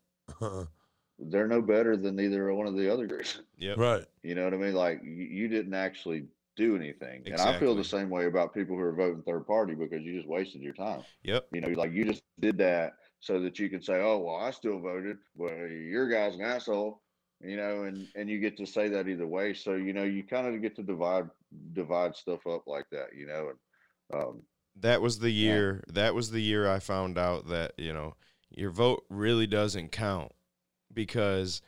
They're no better than either one of the other groups. Yeah. Right. You know what I mean? Like, you didn't actually do anything. Exactly. And I feel the same way about people who are voting third party, because you just wasted your time. Yep. You know, like, you just did that so that you can say, oh, well, I still voted, but your guy's an asshole, you know, and you get to say that either way. So, you know, you kind of get to divide stuff up like that, you know, and, that was the year I found out that, you know, your vote really doesn't count. Because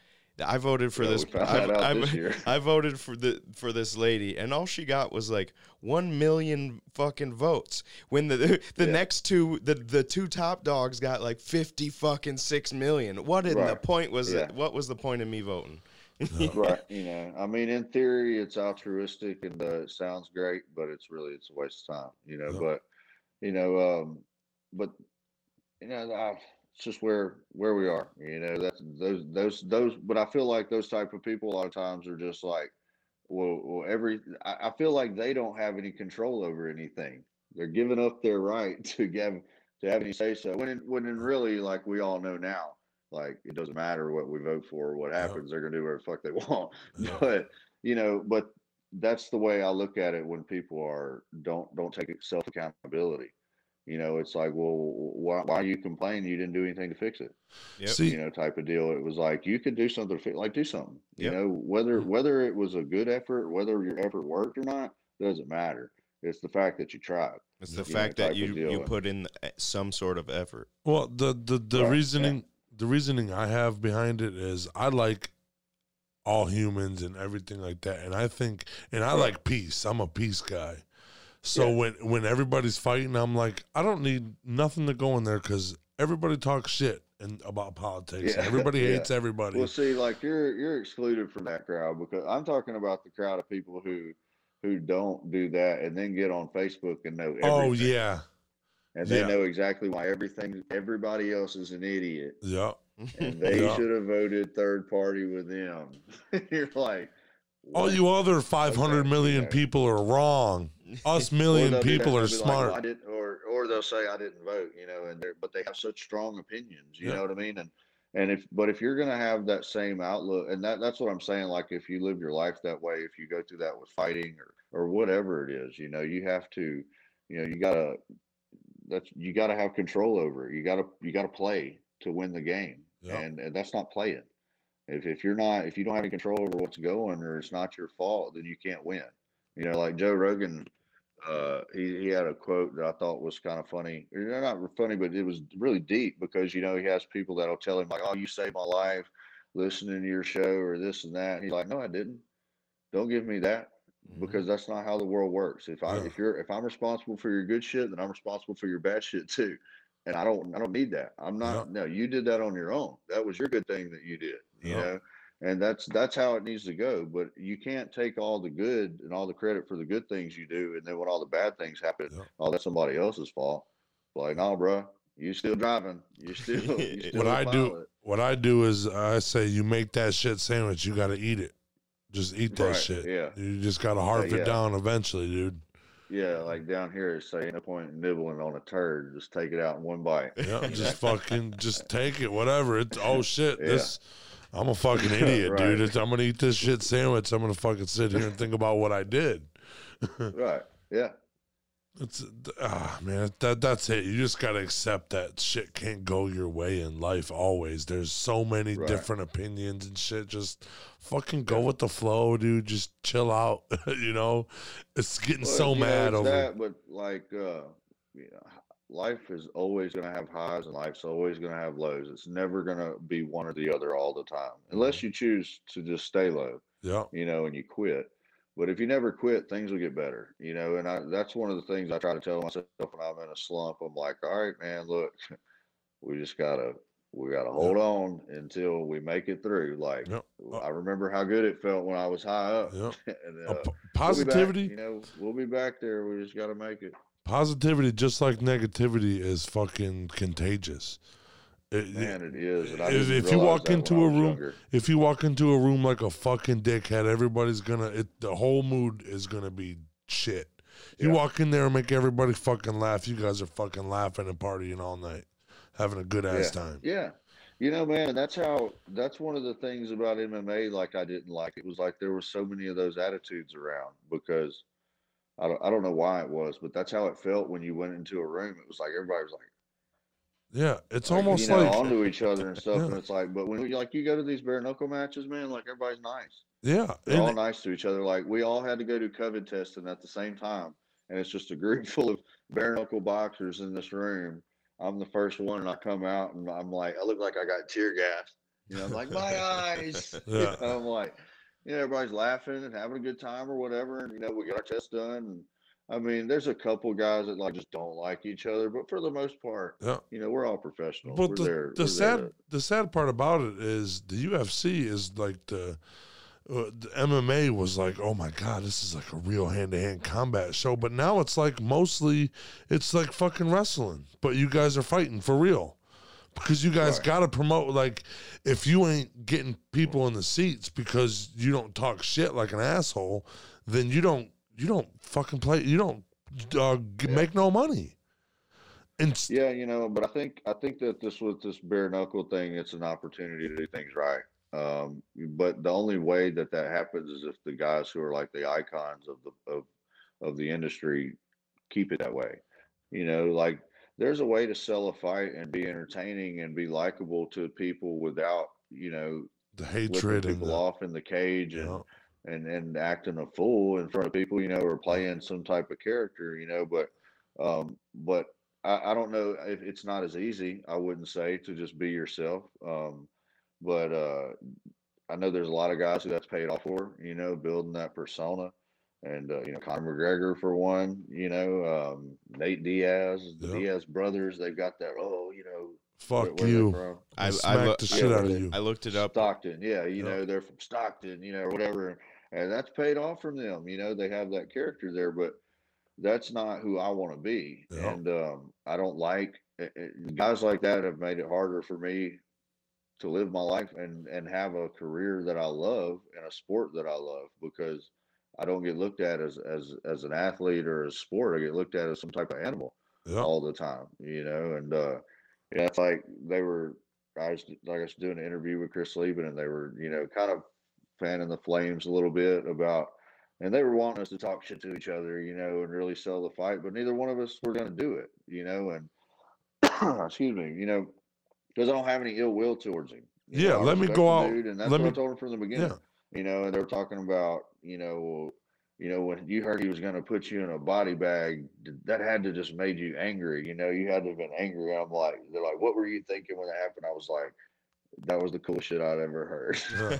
I voted for this. I voted for this lady, and all she got was like 1 million fucking votes. When the next two, the two top dogs got like 56 million. What in the point was it? What was the point of me voting? Right. You know, I mean, in theory, it's altruistic and it sounds great, but it's really, it's a waste of time. You know, but you know, but you know, it's just where we are, you know, that's those, but I feel like those type of people a lot of times are just like, well I feel like they don't have any control over anything. They're giving up their right to have any say so. When in really, like we all know now, like it doesn't matter what we vote for or what happens, they're going to do whatever the fuck they want. But, you know, but that's the way I look at it when people are, don't take self accountability. You know, it's like, well, why are you complaining? You didn't do anything to fix it. See, you know, type of deal. It was like, you could do something, like do something, you know, whether it was a good effort, whether your effort worked or not, doesn't matter. It's the fact that you tried. It's the fact that you put in some sort of effort. Well, the reasoning I have behind it is I like all humans and everything like that. And I think, and I like peace. I'm a peace guy. So when everybody's fighting, I'm like, I don't need nothing to go in there because everybody talks shit about politics. Yeah. Everybody hates everybody. Well, see, like you're excluded from that crowd because I'm talking about the crowd of people who don't do that and then get on Facebook and know everything. Oh yeah, and they know exactly why everybody else is an idiot. Yeah, and they should have voted third party with them. You're like, what? All you other 500 million people are wrong. Us million people are smart. Like, well, or they'll say I didn't vote, you know, and but they have such strong opinions, you know what I mean? And if you're going to have that same outlook, and that's what I'm saying. Like if you live your life that way, if you go through that with fighting or whatever it is, you know, you have to, you know, you gotta have control over it. You gotta play to win the game. Yeah. And that's not playing. If you don't have any control over what's going or it's not your fault, then you can't win. You know, like Joe Rogan, he had a quote that I thought was kind of funny. Not funny, but it was really deep because, you know, he has people that'll tell him like, oh, you saved my life listening to your show or this and that. And he's like, no, I didn't. Don't give me that because that's not how the world works. If I'm responsible for your good shit, then I'm responsible for your bad shit too. And I don't need that. I'm not, no, you did that on your own. That was your good thing that you did, you know? And that's how it needs to go. But you can't take all the good and all the credit for the good things you do, and then when all the bad things happen, oh, that's somebody else's fault. Like, no, bro, you still driving. You still what I do is I say, you make that shit sandwich, you got to eat it. Just eat that shit. Yeah, you just got to harp it down eventually, dude. Yeah, like down here is saying no point in nibbling on a turd. Just take it out in one bite. Yeah, just fucking just take it. Whatever. It's oh shit. This. I'm a fucking idiot, dude. I'm going to eat this shit sandwich. I'm going to fucking sit here and think about what I did. Right. Yeah. It's, man, that's it. You just got to accept that shit can't go your way in life always. There's so many different opinions and shit. Just fucking go with the flow, dude. Just chill out, you know? It's getting so mad over that, but like, you know, life is always going to have highs and life's always going to have lows. It's never going to be one or the other all the time, unless you choose to just stay low, you know, and you quit. But if you never quit, things will get better, you know, and that's one of the things I try to tell myself when I'm in a slump. I'm like, all right, man, look, we got to hold on until we make it through. Like, I remember how good it felt when I was high up. And, positivity, we'll be back there. We just got to make it. Positivity, just like negativity, is fucking contagious. Man, it is. And if you walk into a room, if you walk into a room like a fucking dickhead, everybody's gonna. The whole mood is gonna be shit. You walk in there and make everybody fucking laugh. You guys are fucking laughing and partying all night, having a good ass time. Yeah, you know, man, that's one of the things about MMA. Like I didn't like it was like there were so many of those attitudes around because. I don't know why it was, but that's how it felt when you went into a room. It was like everybody was like, "Yeah, it's like, almost you know, like onto each other and stuff." Yeah. And it's like, but when like you go to these bare knuckle matches, man, like everybody's nice. Yeah, they're all nice to each other. Like we all had to go do COVID testing at the same time, and it's just a group full of bare knuckle boxers in this room. I'm the first one, and I come out, and I'm like, I look like I got tear gassed. You know, like my eyes. Yeah. I'm like, you know, everybody's laughing and having a good time or whatever. And, you know, we get our tests done. And, I mean, there's a couple guys that like just don't like each other, but for the most part, yeah, you know, we're all professionals. But the sad part about it is the UFC is like the MMA was like, oh my God, this is like a real hand-to-hand combat show. But now it's like mostly it's like fucking wrestling, but you guys are fighting for real because you guys got to promote. Like if you ain't getting people in the seats because you don't talk shit like an asshole, then you don't. You don't fucking play. You don't make no money. And yeah, you know. But I think that this with this bare knuckle thing, it's an opportunity to do things right. But the only way that that happens is if the guys who are like the icons of the industry keep it that way. You know, like there's a way to sell a fight and be entertaining and be likable to people without, you know, the hatred and people off in the cage and acting a fool in front of people, you know, or playing some type of character, you know, but I don't know if it's not as easy, I wouldn't say, to just be yourself. But I know there's a lot of guys who that's paid off for, you know, building that persona and, you know, Conor McGregor for one, you know, Nate Diaz, the Diaz brothers, they've got that, oh, you know, fuck you. I smacked the shit out of you. I looked it up. Stockton. Yeah. You know, they're from Stockton, you know, or whatever. And that's paid off from them. You know, they have that character there, but that's not who I want to be. Yeah. And I don't like it. Guys like that have made it harder for me to live my life and have a career that I love and a sport that I love, because I don't get looked at as an athlete or a sport. I get looked at as some type of animal all the time, you know, and, yeah, it's like I was doing an interview with Chris Leben, and they were, you know, kind of fanning the flames a little bit about, and they were wanting us to talk shit to each other, you know, and really sell the fight, but neither one of us were going to do it, you know, and, excuse me, you know, because I don't have any ill will towards him. Yeah, know, let me go out. Dude, and that's what I told him from the beginning, you know, and they were talking about, you know, when you heard he was going to put you in a body bag, that had to just made you angry. You know, you had to have been angry. I'm like, they're like, what were you thinking when it happened? I was like, that was the coolest shit I'd ever heard.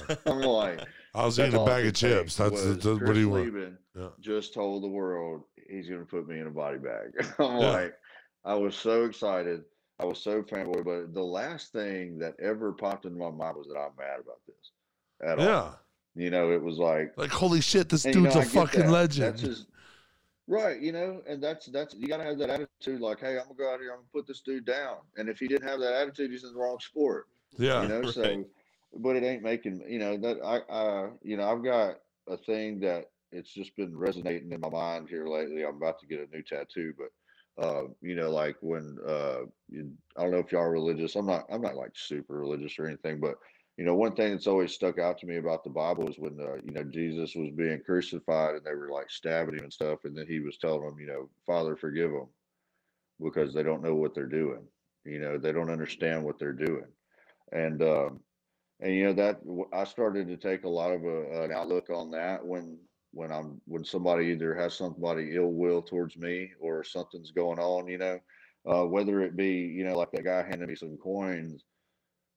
Yeah. I'm like, I was eating a bag of chips. That's what he wanted. Yeah. Just told the world he's going to put me in a body bag. I'm like, I was so excited. I was so fanboy. But the last thing that ever popped into my mind was that I'm mad about this at all. You know, it was like holy shit, this dude's a fucking legend. That's his, right, you know, and that's you gotta have that attitude. Like, hey, I'm gonna go out here, I'm gonna put this dude down. And if he didn't have that attitude, he's in the wrong sport. Yeah, you know. Right. So, but it ain't making, you know, that I you know, I've got a thing that it's just been resonating in my mind here lately. I'm about to get a new tattoo, but you know, like when I don't know if y'all are religious. I'm not like super religious or anything, but you know, one thing that's always stuck out to me about the Bible is when, you know, Jesus was being crucified and they were like stabbing him and stuff. And then he was telling them, you know, Father, forgive them because they don't know what they're doing. You know, they don't understand what they're doing. And you know, that I started to take a lot of an outlook on that when somebody either has somebody ill will towards me or something's going on, you know, whether it be, you know, like that guy handed me some coins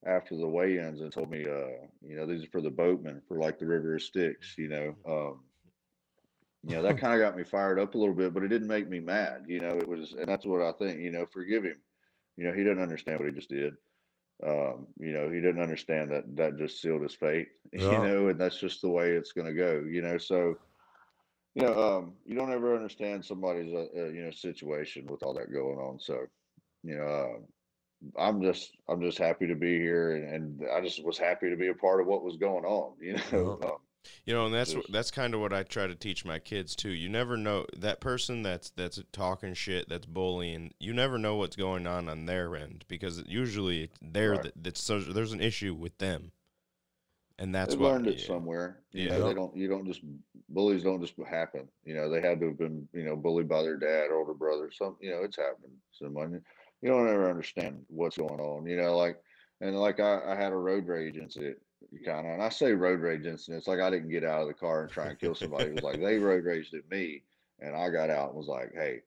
after the weigh-ins and told me, you know, these are for the boatmen for like the River of Styx, you know, you know, that kind of got me fired up a little bit, but it didn't make me mad, you know, it was, and that's what I think, you know, forgive him, you know, he doesn't understand what he just did. You know, he didn't understand that just sealed his fate, you know, and that's just the way it's going to go, you know, so, you know, you don't ever understand somebody's, you know, situation with all that going on. So, you know, I'm just happy to be here, and I just was happy to be a part of what was going on, you know. You know, and that's kind of what I try to teach my kids too. You never know that person that's talking shit, that's bullying. You never know what's going on their end, because usually there's an issue with them, and that's what learned it somewhere. You know, bullies don't just happen. You know, they had to have been, you know, bullied by their dad, older brother. Some, you know, it's happened. Someone. You don't ever understand what's going on, you know, like, and like I had a road rage incident kind of, and I say road rage incidents, like I didn't get out of the car and try and kill somebody. It was like, they road raged at me and I got out and was like, hey,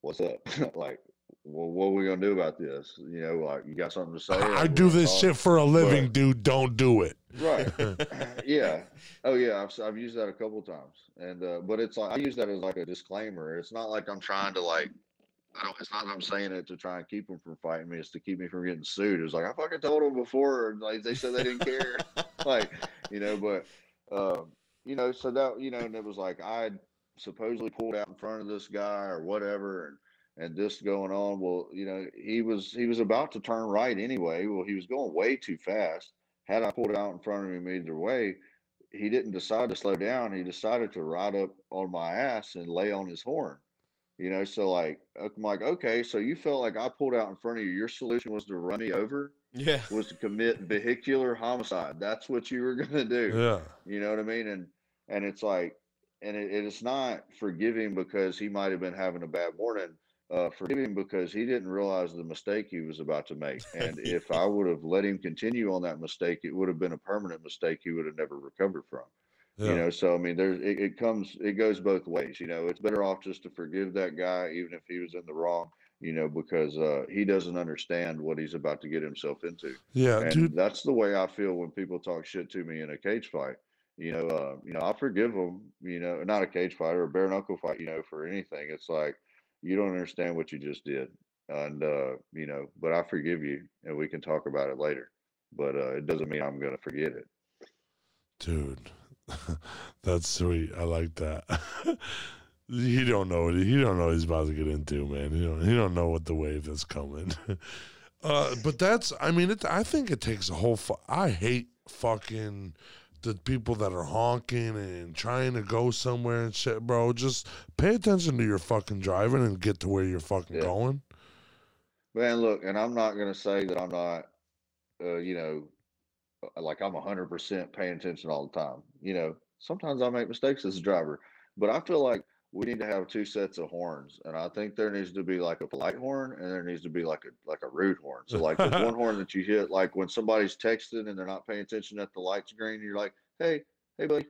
what's up? Like, well, what are we going to do about this? You know, like, you got something to say? I do this shit for a living, but, dude. Don't do it. Right. Yeah. Oh, yeah. I've used that a couple of times. And, but it's like, I use that as like a disclaimer. It's not like I'm trying to like, it's not that I'm saying it to try and keep them from fighting me. It's to keep me from getting sued. It's like, I fucking told them before. And like, they said they didn't care. Like, you know, but, you know, so that, you know, and it was like, I supposedly pulled out in front of this guy or whatever. And this going on, well, you know, he was about to turn right anyway. Well, he was going way too fast. Had I pulled out in front of him either way, he didn't decide to slow down. He decided to ride up on my ass and lay on his horn. You know, so like, I'm like, okay, so you felt like I pulled out in front of you. Your solution was to run me over? Yeah. Was to commit vehicular homicide. That's what you were going to do. Yeah. You know what I mean? And it's like, and it's not forgiving because he might have been having a bad morning. Forgive him because he didn't realize the mistake he was about to make. And if I would have let him continue on that mistake, it would have been a permanent mistake he would have never recovered from. Yeah. You know, so I mean, there's, it goes both ways. You know, it's better off just to forgive that guy, even if he was in the wrong, you know, because he doesn't understand what he's about to get himself into. Yeah. And dude, that's the way I feel when people talk shit to me in a cage fight. You know, I forgive them, you know, not a cage fight or a bare knuckle fight, you know, for anything. It's like, you don't understand what you just did. And, you know, but I forgive you and we can talk about it later, but, it doesn't mean I'm going to forget it. Dude, that's sweet. I like that. You don't know what he's about to get into, man. He don't know what the wave is coming. But that's, I mean, I think it takes a whole, I hate fucking the people that are honking and trying to go somewhere and shit, bro. Just pay attention to your fucking driving and get to where you're fucking going. Man, look, and I'm not going to say that I'm not, you know, like I'm 100% paying attention all the time. You know, sometimes I make mistakes as a driver, but I feel like we need to have two sets of horns. And I think there needs to be like a polite horn and there needs to be like a rude horn. So like there's one horn that you hit, like when somebody's texting and they're not paying attention at the light's green, you're like, Hey buddy,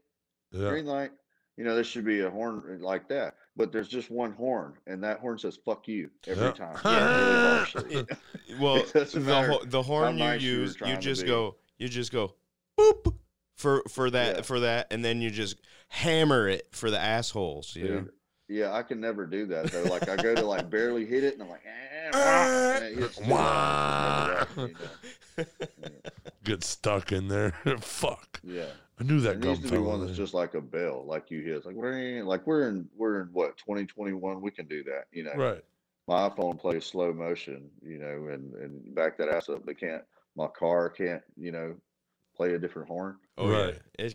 green light, you know, there should be a horn like that, but there's just one horn and that horn says, fuck you every time. Yeah, really well, the horn you use, you just go boop for that. And then you just hammer it for the assholes. You know? Yeah. I can never do that though. Like I go to like barely hit it and I'm like, and it hits Get stuck in there. Fuck. Yeah. I knew that. There needs to be one that's just like a bell. Like you hit, it's like, we're in what, 2021. We can do that. You know, right. My iPhone plays slow motion, you know, and back that ass up. They can't, my car can't, you know, play a different horn. Oh right. Yeah,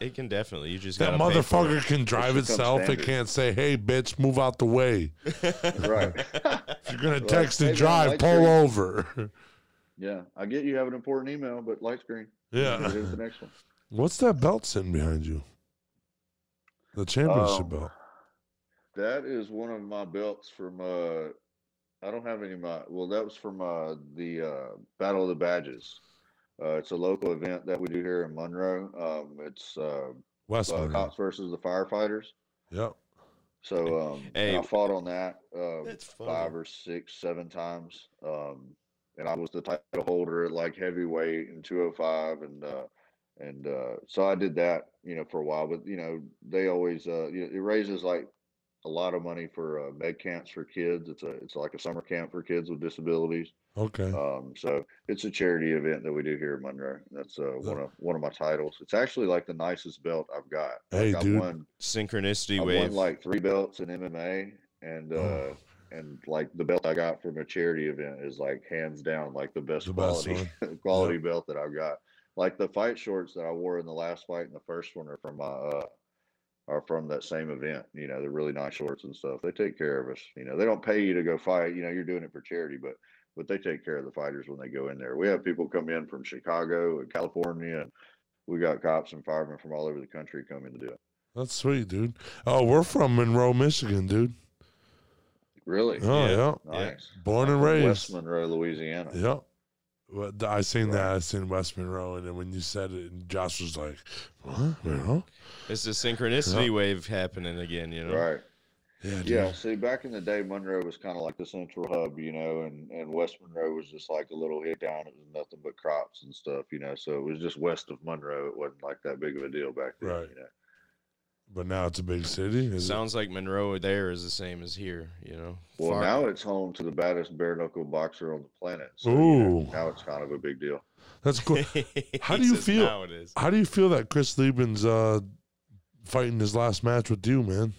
it can definitely. You just that motherfucker can drive itself. It can't say, "Hey, bitch, move out the way." Right. If you're gonna text and drive, pull over. Yeah, I get you have an important email, but light screen. Yeah. Here's the next one. What's that belt sitting behind you? The championship belt. That is one of my belts from. I don't have any of my. Well, that was from the Battle of the Badges. It's a local event that we do here in Monroe. It's West cops versus the firefighters. Yep. So I fought on that 5 or 6, 7 times. And I was the title holder at like heavyweight and 205. And so I did that, you know, for a while. But, you know, they always, you know, it raises like a lot of money for med camps for kids. It's like a summer camp for kids with disabilities. Okay. So it's a charity event that we do here in Monroe. That's one of my titles. It's actually like the nicest belt I've got. Hey, like, dude, I won like 3 belts in MMA, and and like the belt I got from a charity event is like hands down like the best quality belt that I've got. Like the fight shorts that I wore in the last fight and the first one are from my are from that same event. You know, they're really nice shorts and stuff. They take care of us. You know, they don't pay you to go fight. You know, you're doing it for charity, but they take care of the fighters when they go in there. We have people come in from Chicago and California, and we got cops and firemen from all over the country coming to do it. That's sweet, dude. Oh, we're from Monroe, Michigan, dude. Really? Oh, yeah. Nice. Born and raised. West Monroe, Louisiana. Yep. Well, I seen that. I seen West Monroe, and then when you said it, and Josh was like, what? You know? It's the synchronicity wave happening again, you know? Right. Yeah, yeah. See, back in the day, Monroe was kind of like the central hub, you know, and West Monroe was just like a little hick town. It was nothing but crops and stuff, you know. So it was just west of Monroe. It wasn't like that big of a deal back then, right. You know. But now it's a big city. Sounds like Monroe there is the same as here, you know. Well, now it's home to the baddest bare-knuckle boxer on the planet. So, ooh. You know, now it's kind of a big deal. That's cool. How do you feel? How do you feel that Chris Lieben's fighting his last match with you, man?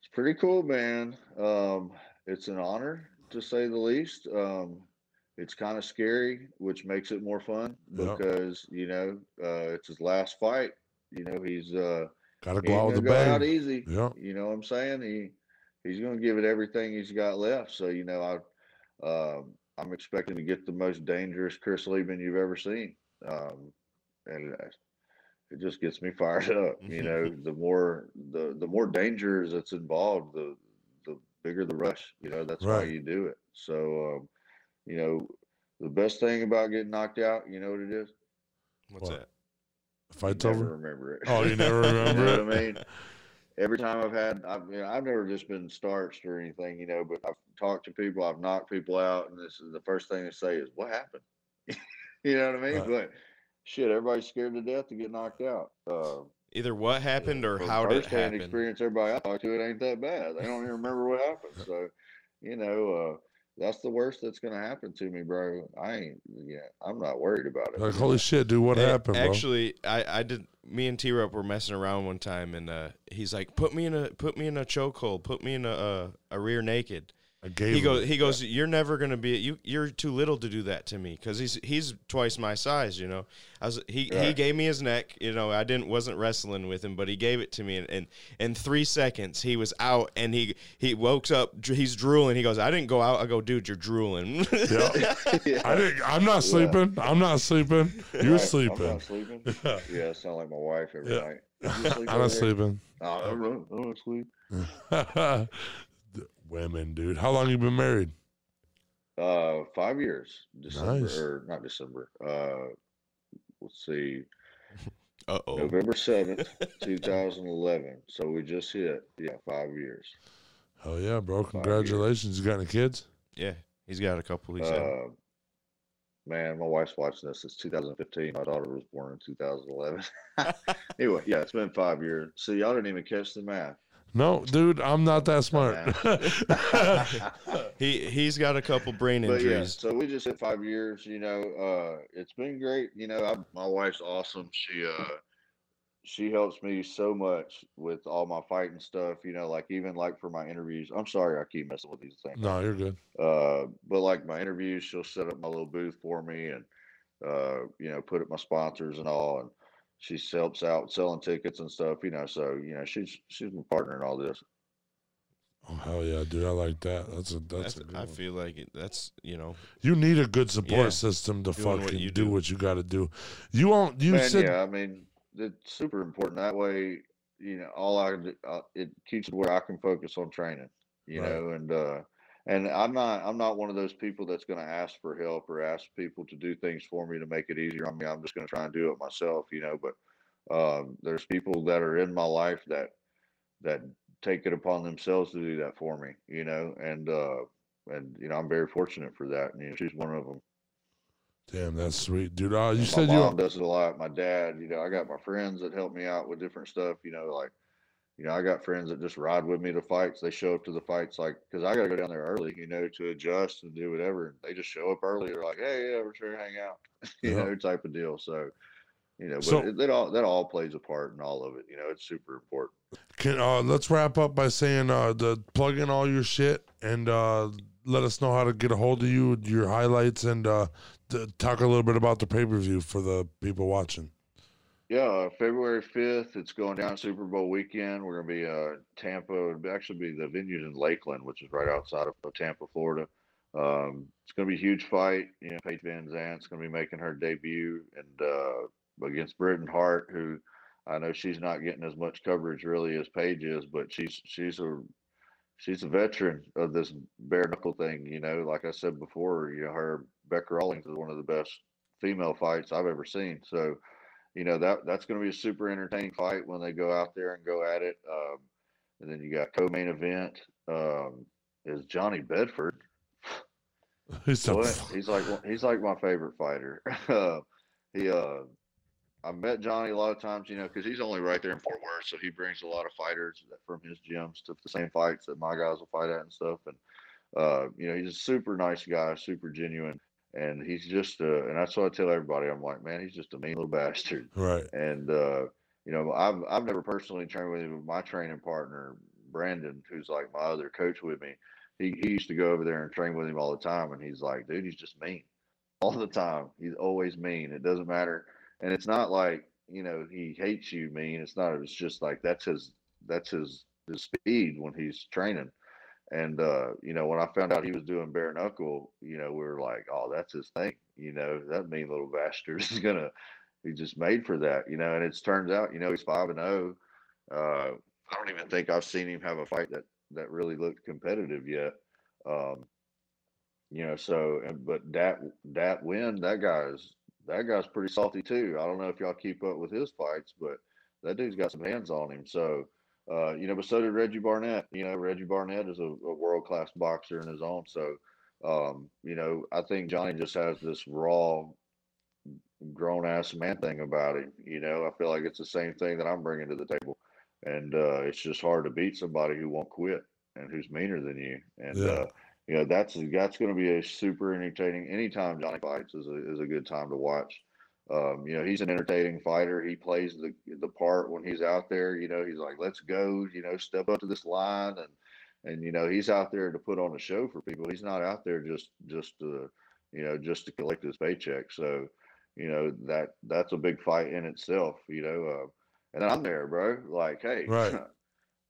It's pretty cool, man. It's an honor, to say the least. It's kind of scary, which makes it more fun because, you know, it's his last fight. You know, he's gotta go out with the bang. Out easy. Yeah. You know what I'm saying? He's gonna give it everything he's got left. So, you know, I'm expecting to get the most dangerous Chris Leben you've ever seen. And it just gets me fired up. You know, the more danger that's involved, the bigger the rush. You know, that's right. Why you do it. So, you know, the best thing about getting knocked out, you know what it is? What's that? Fight's over. Remember it. Oh, you never remember it? You know what I mean? Every time I've never just been starched or anything, you know, but I've talked to people, I've knocked people out, and this is the first thing they say is, what happened? You know what I mean? Right. But shit, everybody's scared to death to get knocked out. Either what happened or how did it happen. Experience, everybody I talk to, it ain't that bad. They don't even remember what happened. So, you know, that's the worst that's going to happen to me, bro. I'm not worried about it. Like, holy shit, dude, what happened, actually, bro? Actually, me and T-Rup were messing around one time, and he's like, put me in a chokehold, put me in a rear naked. He goes, you're never going to be, you're too little to do that to me, because he's twice my size, you know. He gave me his neck, you know. I wasn't wrestling with him, but he gave it to me, and in 3 seconds he was out, and he woke up, he's drooling. He goes, I didn't go out. I go, dude, you're drooling. Yeah. Yeah. I'm not sleeping. Yeah. I'm not sleeping. You're right. Sleeping. I'm not sleeping. Yeah, I sound like my wife every night. I'm not sleeping. I don't sleep. Women, dude. How long you been married? 5 years. December, nice. Or not December. Let's see. November 7th, 2011. So we just hit, 5 years. Hell yeah, bro. Congratulations. You got any kids? Yeah. He's got a couple. He's man, my wife's watching this. It's 2015. My daughter was born in 2011. Anyway, yeah, it's been 5 years. So y'all didn't even catch the math. No, dude, I'm not that smart. He's got a couple brain injuries. Yeah, so we just hit 5 years, you know. It's been great. You know, my wife's awesome. She helps me so much with all my fighting stuff, you know, like even like for my interviews. I'm sorry I keep messing with these things. No, you're good. But like my interviews, she'll set up my little booth for me and, you know, put up my sponsors and all, and she helps out selling tickets and stuff, you know. So, you know, she's my partner in all this. Oh, hell yeah, dude. I like that. That's a good one. I feel like that's, you know. You need a good support system to fucking do what you got to do. You won't, you said. Yeah, I mean, it's super important. That way, you know, it keeps where I can focus on training, you know, and I'm not one of those people that's going to ask for help or ask people to do things for me to make it easier on me. I'm just going to try and do it myself, you know, but there's people that are in my life that take it upon themselves to do that for me, you know, and you know, I'm very fortunate for that. And, you know, she's one of them. Damn, that's sweet, dude. My mom does it a lot. My dad, you know, I got my friends that help me out with different stuff, you know, like, you know, I got friends that just ride with me to fights. They show up to the fights, like, because I got to go down there early, you know, to adjust and do whatever. They just show up early. They're like, hey, yeah, we're trying to hang out, you know, type of deal. So, you know, but that all plays a part in all of it. You know, it's super important. Let's wrap up by saying plug in all your shit and let us know how to get a hold of you, your highlights, and talk a little bit about the pay-per-view for the people watching. Yeah, February 5th, it's going down Super Bowl weekend. We're going to be Tampa. It'll actually be the venue's in Lakeland, which is right outside of Tampa, Florida. It's going to be a huge fight. You know, Paige VanZant's going to be making her debut and against Britton Hart, who I know she's not getting as much coverage really as Paige is, but she's a veteran of this bare knuckle thing. You know, like I said before, you know, her Bec Rawlings is one of the best female fights I've ever seen. So, you know, that's going to be a super entertaining fight when they go out there and go at it. And then you got co-main event is Johnny Bedford. He's like my favorite fighter. I've met Johnny a lot of times, you know, because he's only right there in Fort Worth, so he brings a lot of fighters from his gyms to the same fights that my guys will fight at and stuff. And you know, he's a super nice guy, super genuine, and he's just and that's what I tell everybody. I'm like, man, he's just a mean little bastard, right? And you know, I've never personally trained with him. My training partner Brandon, who's like my other coach with me, he used to go over there and train with him all the time, and he's like, dude, he's just mean all the time. He's always mean. It doesn't matter. And it's not like, you know, he hates you mean. It's not. It's just like that's his speed when he's training. And you know, when I found out he was doing bare knuckle, you know, we were like, oh, that's his thing. You know, that mean little bastard is gonna. He just made for that. You know, and it turns out, you know, he's 5-0. I don't even think I've seen him have a fight that really looked competitive yet. You know, so but that win, that guy's pretty salty too. I don't know if y'all keep up with his fights, but that dude's got some hands on him. So, you know, but so did Reggie Barnett. You know, Reggie Barnett is a world-class boxer in his own. So, you know, I think Johnny just has this raw, grown-ass man thing about him. You know, I feel like it's the same thing that I'm bringing to the table. And it's just hard to beat somebody who won't quit and who's meaner than you. And, yeah. You know, that's going to be a super entertaining. Anytime Johnny fights is a good time to watch. You know, he's an entertaining fighter. He plays the part when he's out there. You know, he's like, let's go, you know, step up to this line. And you know, he's out there to put on a show for people. He's not out there just to collect his paycheck. So, you know, that's a big fight in itself, you know. And I'm there, bro. Like, hey, right.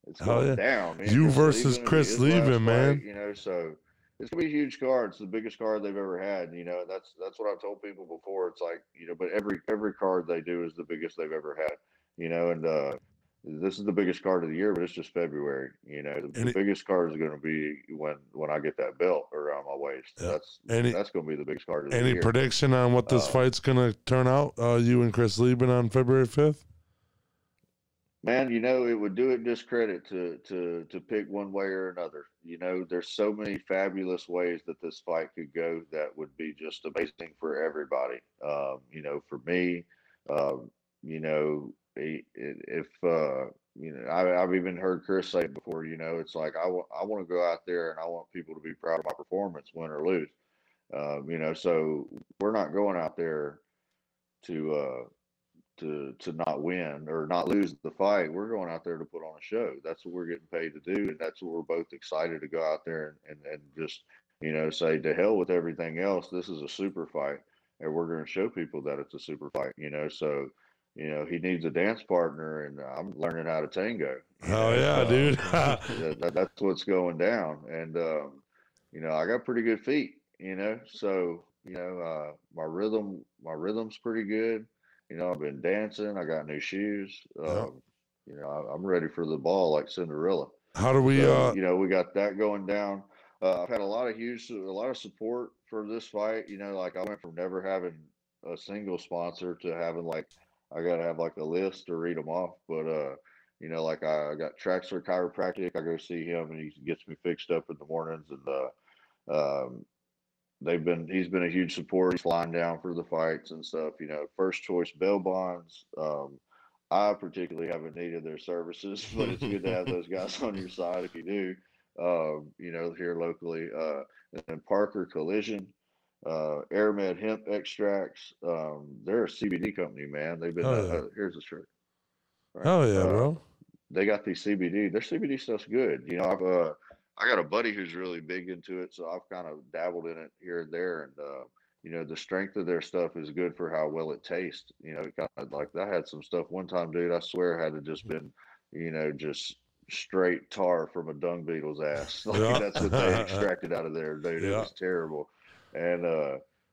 It's going down. Man. You versus Chris Leben, man. You know, so it's going to be a huge card. It's the biggest card they've ever had. You know, that's what I've told people before. It's like, you know, but every card they do is the biggest they've ever had. You know, and this is the biggest card of the year, but it's just February. You know, the biggest card is going to be when I get that belt around my waist. Yeah. That's going to be the biggest card of the year. Any prediction on what this fight's going to turn out, you and Chris Leben on February 5th? Man, you know, it would do it discredit to pick one way or another. You know, there's so many fabulous ways that this fight could go that would be just amazing for everybody. You know, for me, you know, if, you know, I've even heard Chris say before, you know, it's like I want to go out there and I want people to be proud of my performance, win or lose. You know, so we're not going out there to not win or not lose the fight. We're going out there to put on a show. That's what we're getting paid to do, and that's what we're both excited to go out there and just, you know, say to hell with everything else. This is a super fight, and we're going to show people that it's a super fight, you know. So, you know, he needs a dance partner, and I'm learning how to tango. Oh, yeah, dude. That's what's going down. And, you know, I got pretty good feet, you know. So, you know, my rhythm's pretty good. You know, I've been dancing. I got new shoes. You know, I'm ready for the ball like Cinderella. How do we? So, you know, we got that going down. I've had a lot of support for this fight. You know, like I went from never having a single sponsor to having like I gotta have like a list to read them off. But you know, like I got Traxler Chiropractic. I go see him, and he gets me fixed up in the mornings. And he's been a huge support. He's flying down for the fights and stuff, you know. First Choice Bail Bonds. I particularly haven't needed their services, but it's good to have those guys on your side if you do. You know, here locally. And then Parker Collision, Airmed Hemp Extracts. They're a CBD company, man. They've been here's a shirt. Right. Oh yeah, bro. They got these CBD. Their CBD stuff's good. You know, I got a buddy who's really big into it, so I've kind of dabbled in it here and there. And, you know, the strength of their stuff is good for how well it tastes. You know, kind of like I had some stuff one time, dude, I swear had it just been, you know, just straight tar from a dung beetle's ass. Like, yeah. That's what they extracted out of there, dude. Yeah. It was terrible. And,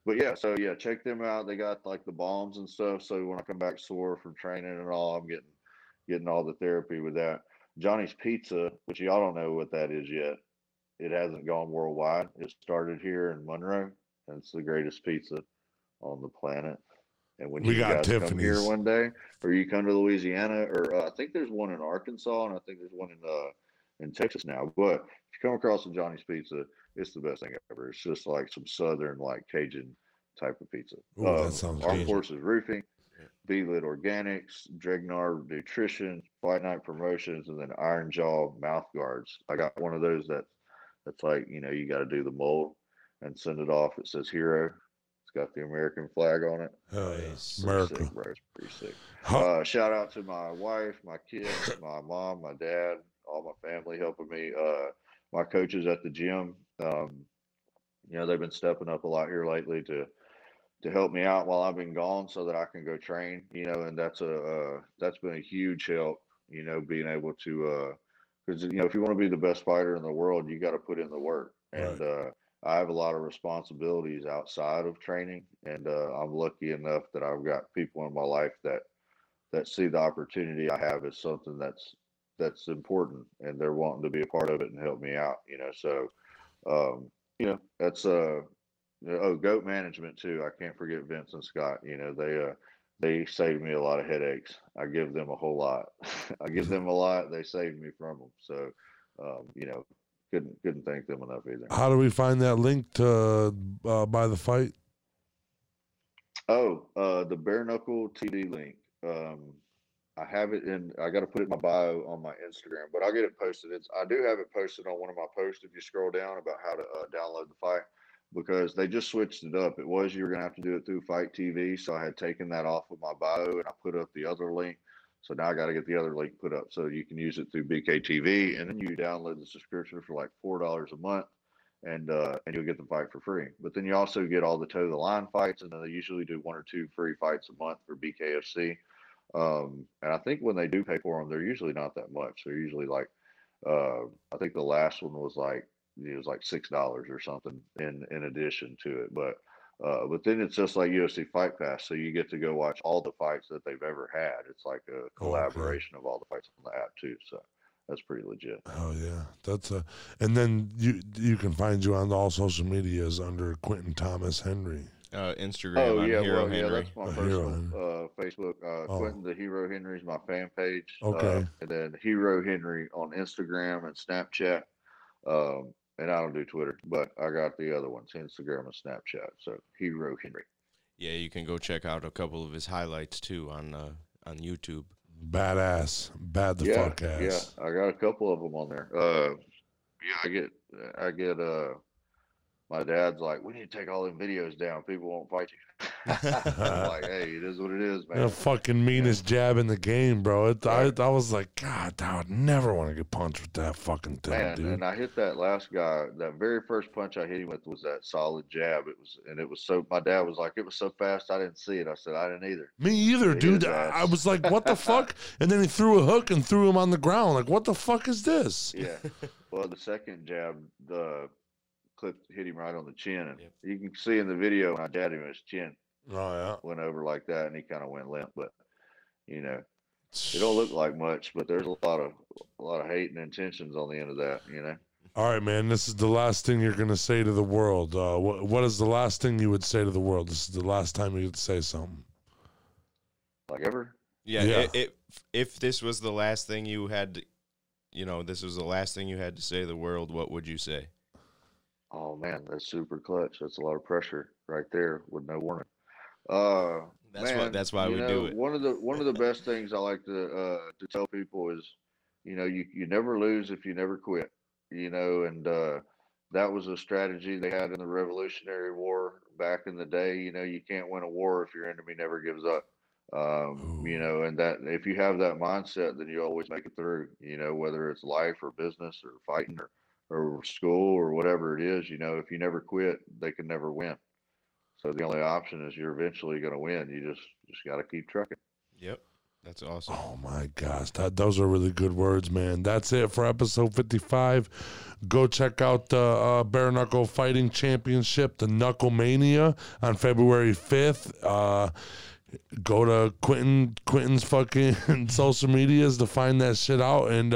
but yeah, so yeah, check them out. They got like the bombs and stuff. So when I come back sore from training and all, I'm getting all the therapy with that. Johnny's Pizza, which y'all don't know what that is yet. It hasn't gone worldwide. It started here in Monroe, and it's the greatest pizza on the planet. And when you guys come here one day, or you come to Louisiana, or I think there's one in Arkansas, and I think there's one in in Texas now. But if you come across a Johnny's Pizza, it's the best thing ever. It's just like some Southern, like Cajun type of pizza. Ooh, that sounds good. Armed Forces Roofing, Bee Lit Organics, Dregnar Nutrition, Flight Night Promotions, and then Iron Jaw mouth guards. I got one of those that's like, you know, you got to do the mold and send it off. It says hero. It's got the American flag on it. Oh, yes. America. Sick, bro. It's pretty sick. Shout out to my wife, my kids, my mom, my dad, all my family helping me. My coaches at the gym, you know, they've been stepping up a lot here lately to help me out while I've been gone so that I can go train, you know, and that's been a huge help, you know, being able to, because, you know, if you want to be the best fighter in the world, you got to put in the work. And I have a lot of responsibilities outside of training, and I'm lucky enough that I've got people in my life that see the opportunity I have as something that's important, and they're wanting to be a part of it and help me out, you know. So, you know, that's goat management too. I can't forget Vince and Scott. You know, they saved me a lot of headaches. I give them a whole lot. I give them a lot. They saved me from them. So, you know, couldn't thank them enough either. How do we find that link to buy the fight? Oh, the Bare Knuckle TV link. I have it in. I got to put it in my bio on my Instagram, but I'll get it posted. I do have it posted on one of my posts. If you scroll down about how to download the fight, because they just switched it up. It was, you were going to have to do it through Fight TV. So I had taken that off of my bio and I put up the other link. So now I got to get the other link put up so you can use it through BKTV, and then you download the subscription for like $4 a month, and you'll get the fight for free. But then you also get all the toe the line fights, and then they usually do one or two free fights a month for BKFC. And I think when they do pay for them, they're usually not that much. They're usually like, I think the last one was like, it was like $6 or something in addition to it. But then it's just like UFC Fight Pass. So you get to go watch all the fights that they've ever had. It's like a collaboration of all the fights on the app too. So that's pretty legit. Oh yeah. That's and then you can find you on all social medias under Quentin Thomas Henry. Instagram. Oh, I'm Hero Henry. Yeah, that's my personal Facebook. Quentin the Hero Henry is my fan page. Okay. And then Hero Henry on Instagram and Snapchat. And I don't do Twitter, but I got the other ones, Instagram and Snapchat. So Hero Henry. Yeah, you can go check out a couple of his highlights too on YouTube. Badass, bad the fuck ass. Yeah, I got a couple of them on there. Yeah, I get my dad's like, we need to take all them videos down. People won't fight you. I'm like, hey, it is what it is, man. The fucking meanest jab in the game, bro. I was like, God, I would never want to get punched with that fucking thing, man, dude. And I hit that last guy. That very first punch I hit him with was that solid jab. It was so. My dad was like, it was so fast, I didn't see it. I said, I didn't either. Me either, dude. I was like, what the fuck? And then he threw a hook and threw him on the ground. Like, what the fuck is this? Yeah. Well, the second jab, hit him right on the chin, and you can see in the video when I jabbed him, his chin went over like that, and he kind of went limp. But you know, it don't look like much, but there's a lot of hate and intentions on the end of that, you know. All right, man, this is the last thing you're gonna say to the world. What is the last thing you would say to the world? This is the last time you would say something, like ever. If this was the last thing you had, this was the last thing you had to say to the world, what would you say? Oh, man, that's super clutch. That's a lot of pressure right there with no warning. That's why we do it. One of the best things I like to tell people is, you never lose if you never quit, and that was a strategy they had in the Revolutionary War back in the day. You can't win a war if your enemy never gives up, and that if you have that mindset, then you always make it through, whether it's life or business or fighting or school or whatever it is. If you never quit, they can never win. So the only option is you're eventually going to win. You just got to keep trucking. Yep. That's awesome. Oh, my gosh. Those are really good words, man. That's it for episode 55. Go check out the Bare Knuckle Fighting Championship, the Knuckle Mania, on February 5th. Go to Quentin's fucking social medias to find that shit out, and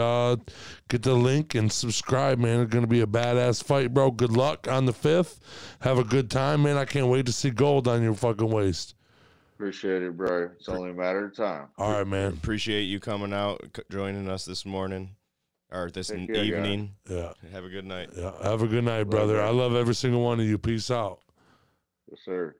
get the link and subscribe, man. It's gonna be a badass fight, bro. Good luck on the 5th. Have a good time, man. I can't wait to see gold on your fucking waist. Appreciate it, bro. It's only a matter of time. All right, man. Appreciate you coming out, joining us this morning. or this evening. Yeah. Have a good night. Yeah. Have a good night, brother. I love every single one of you. Peace out. Yes, sir.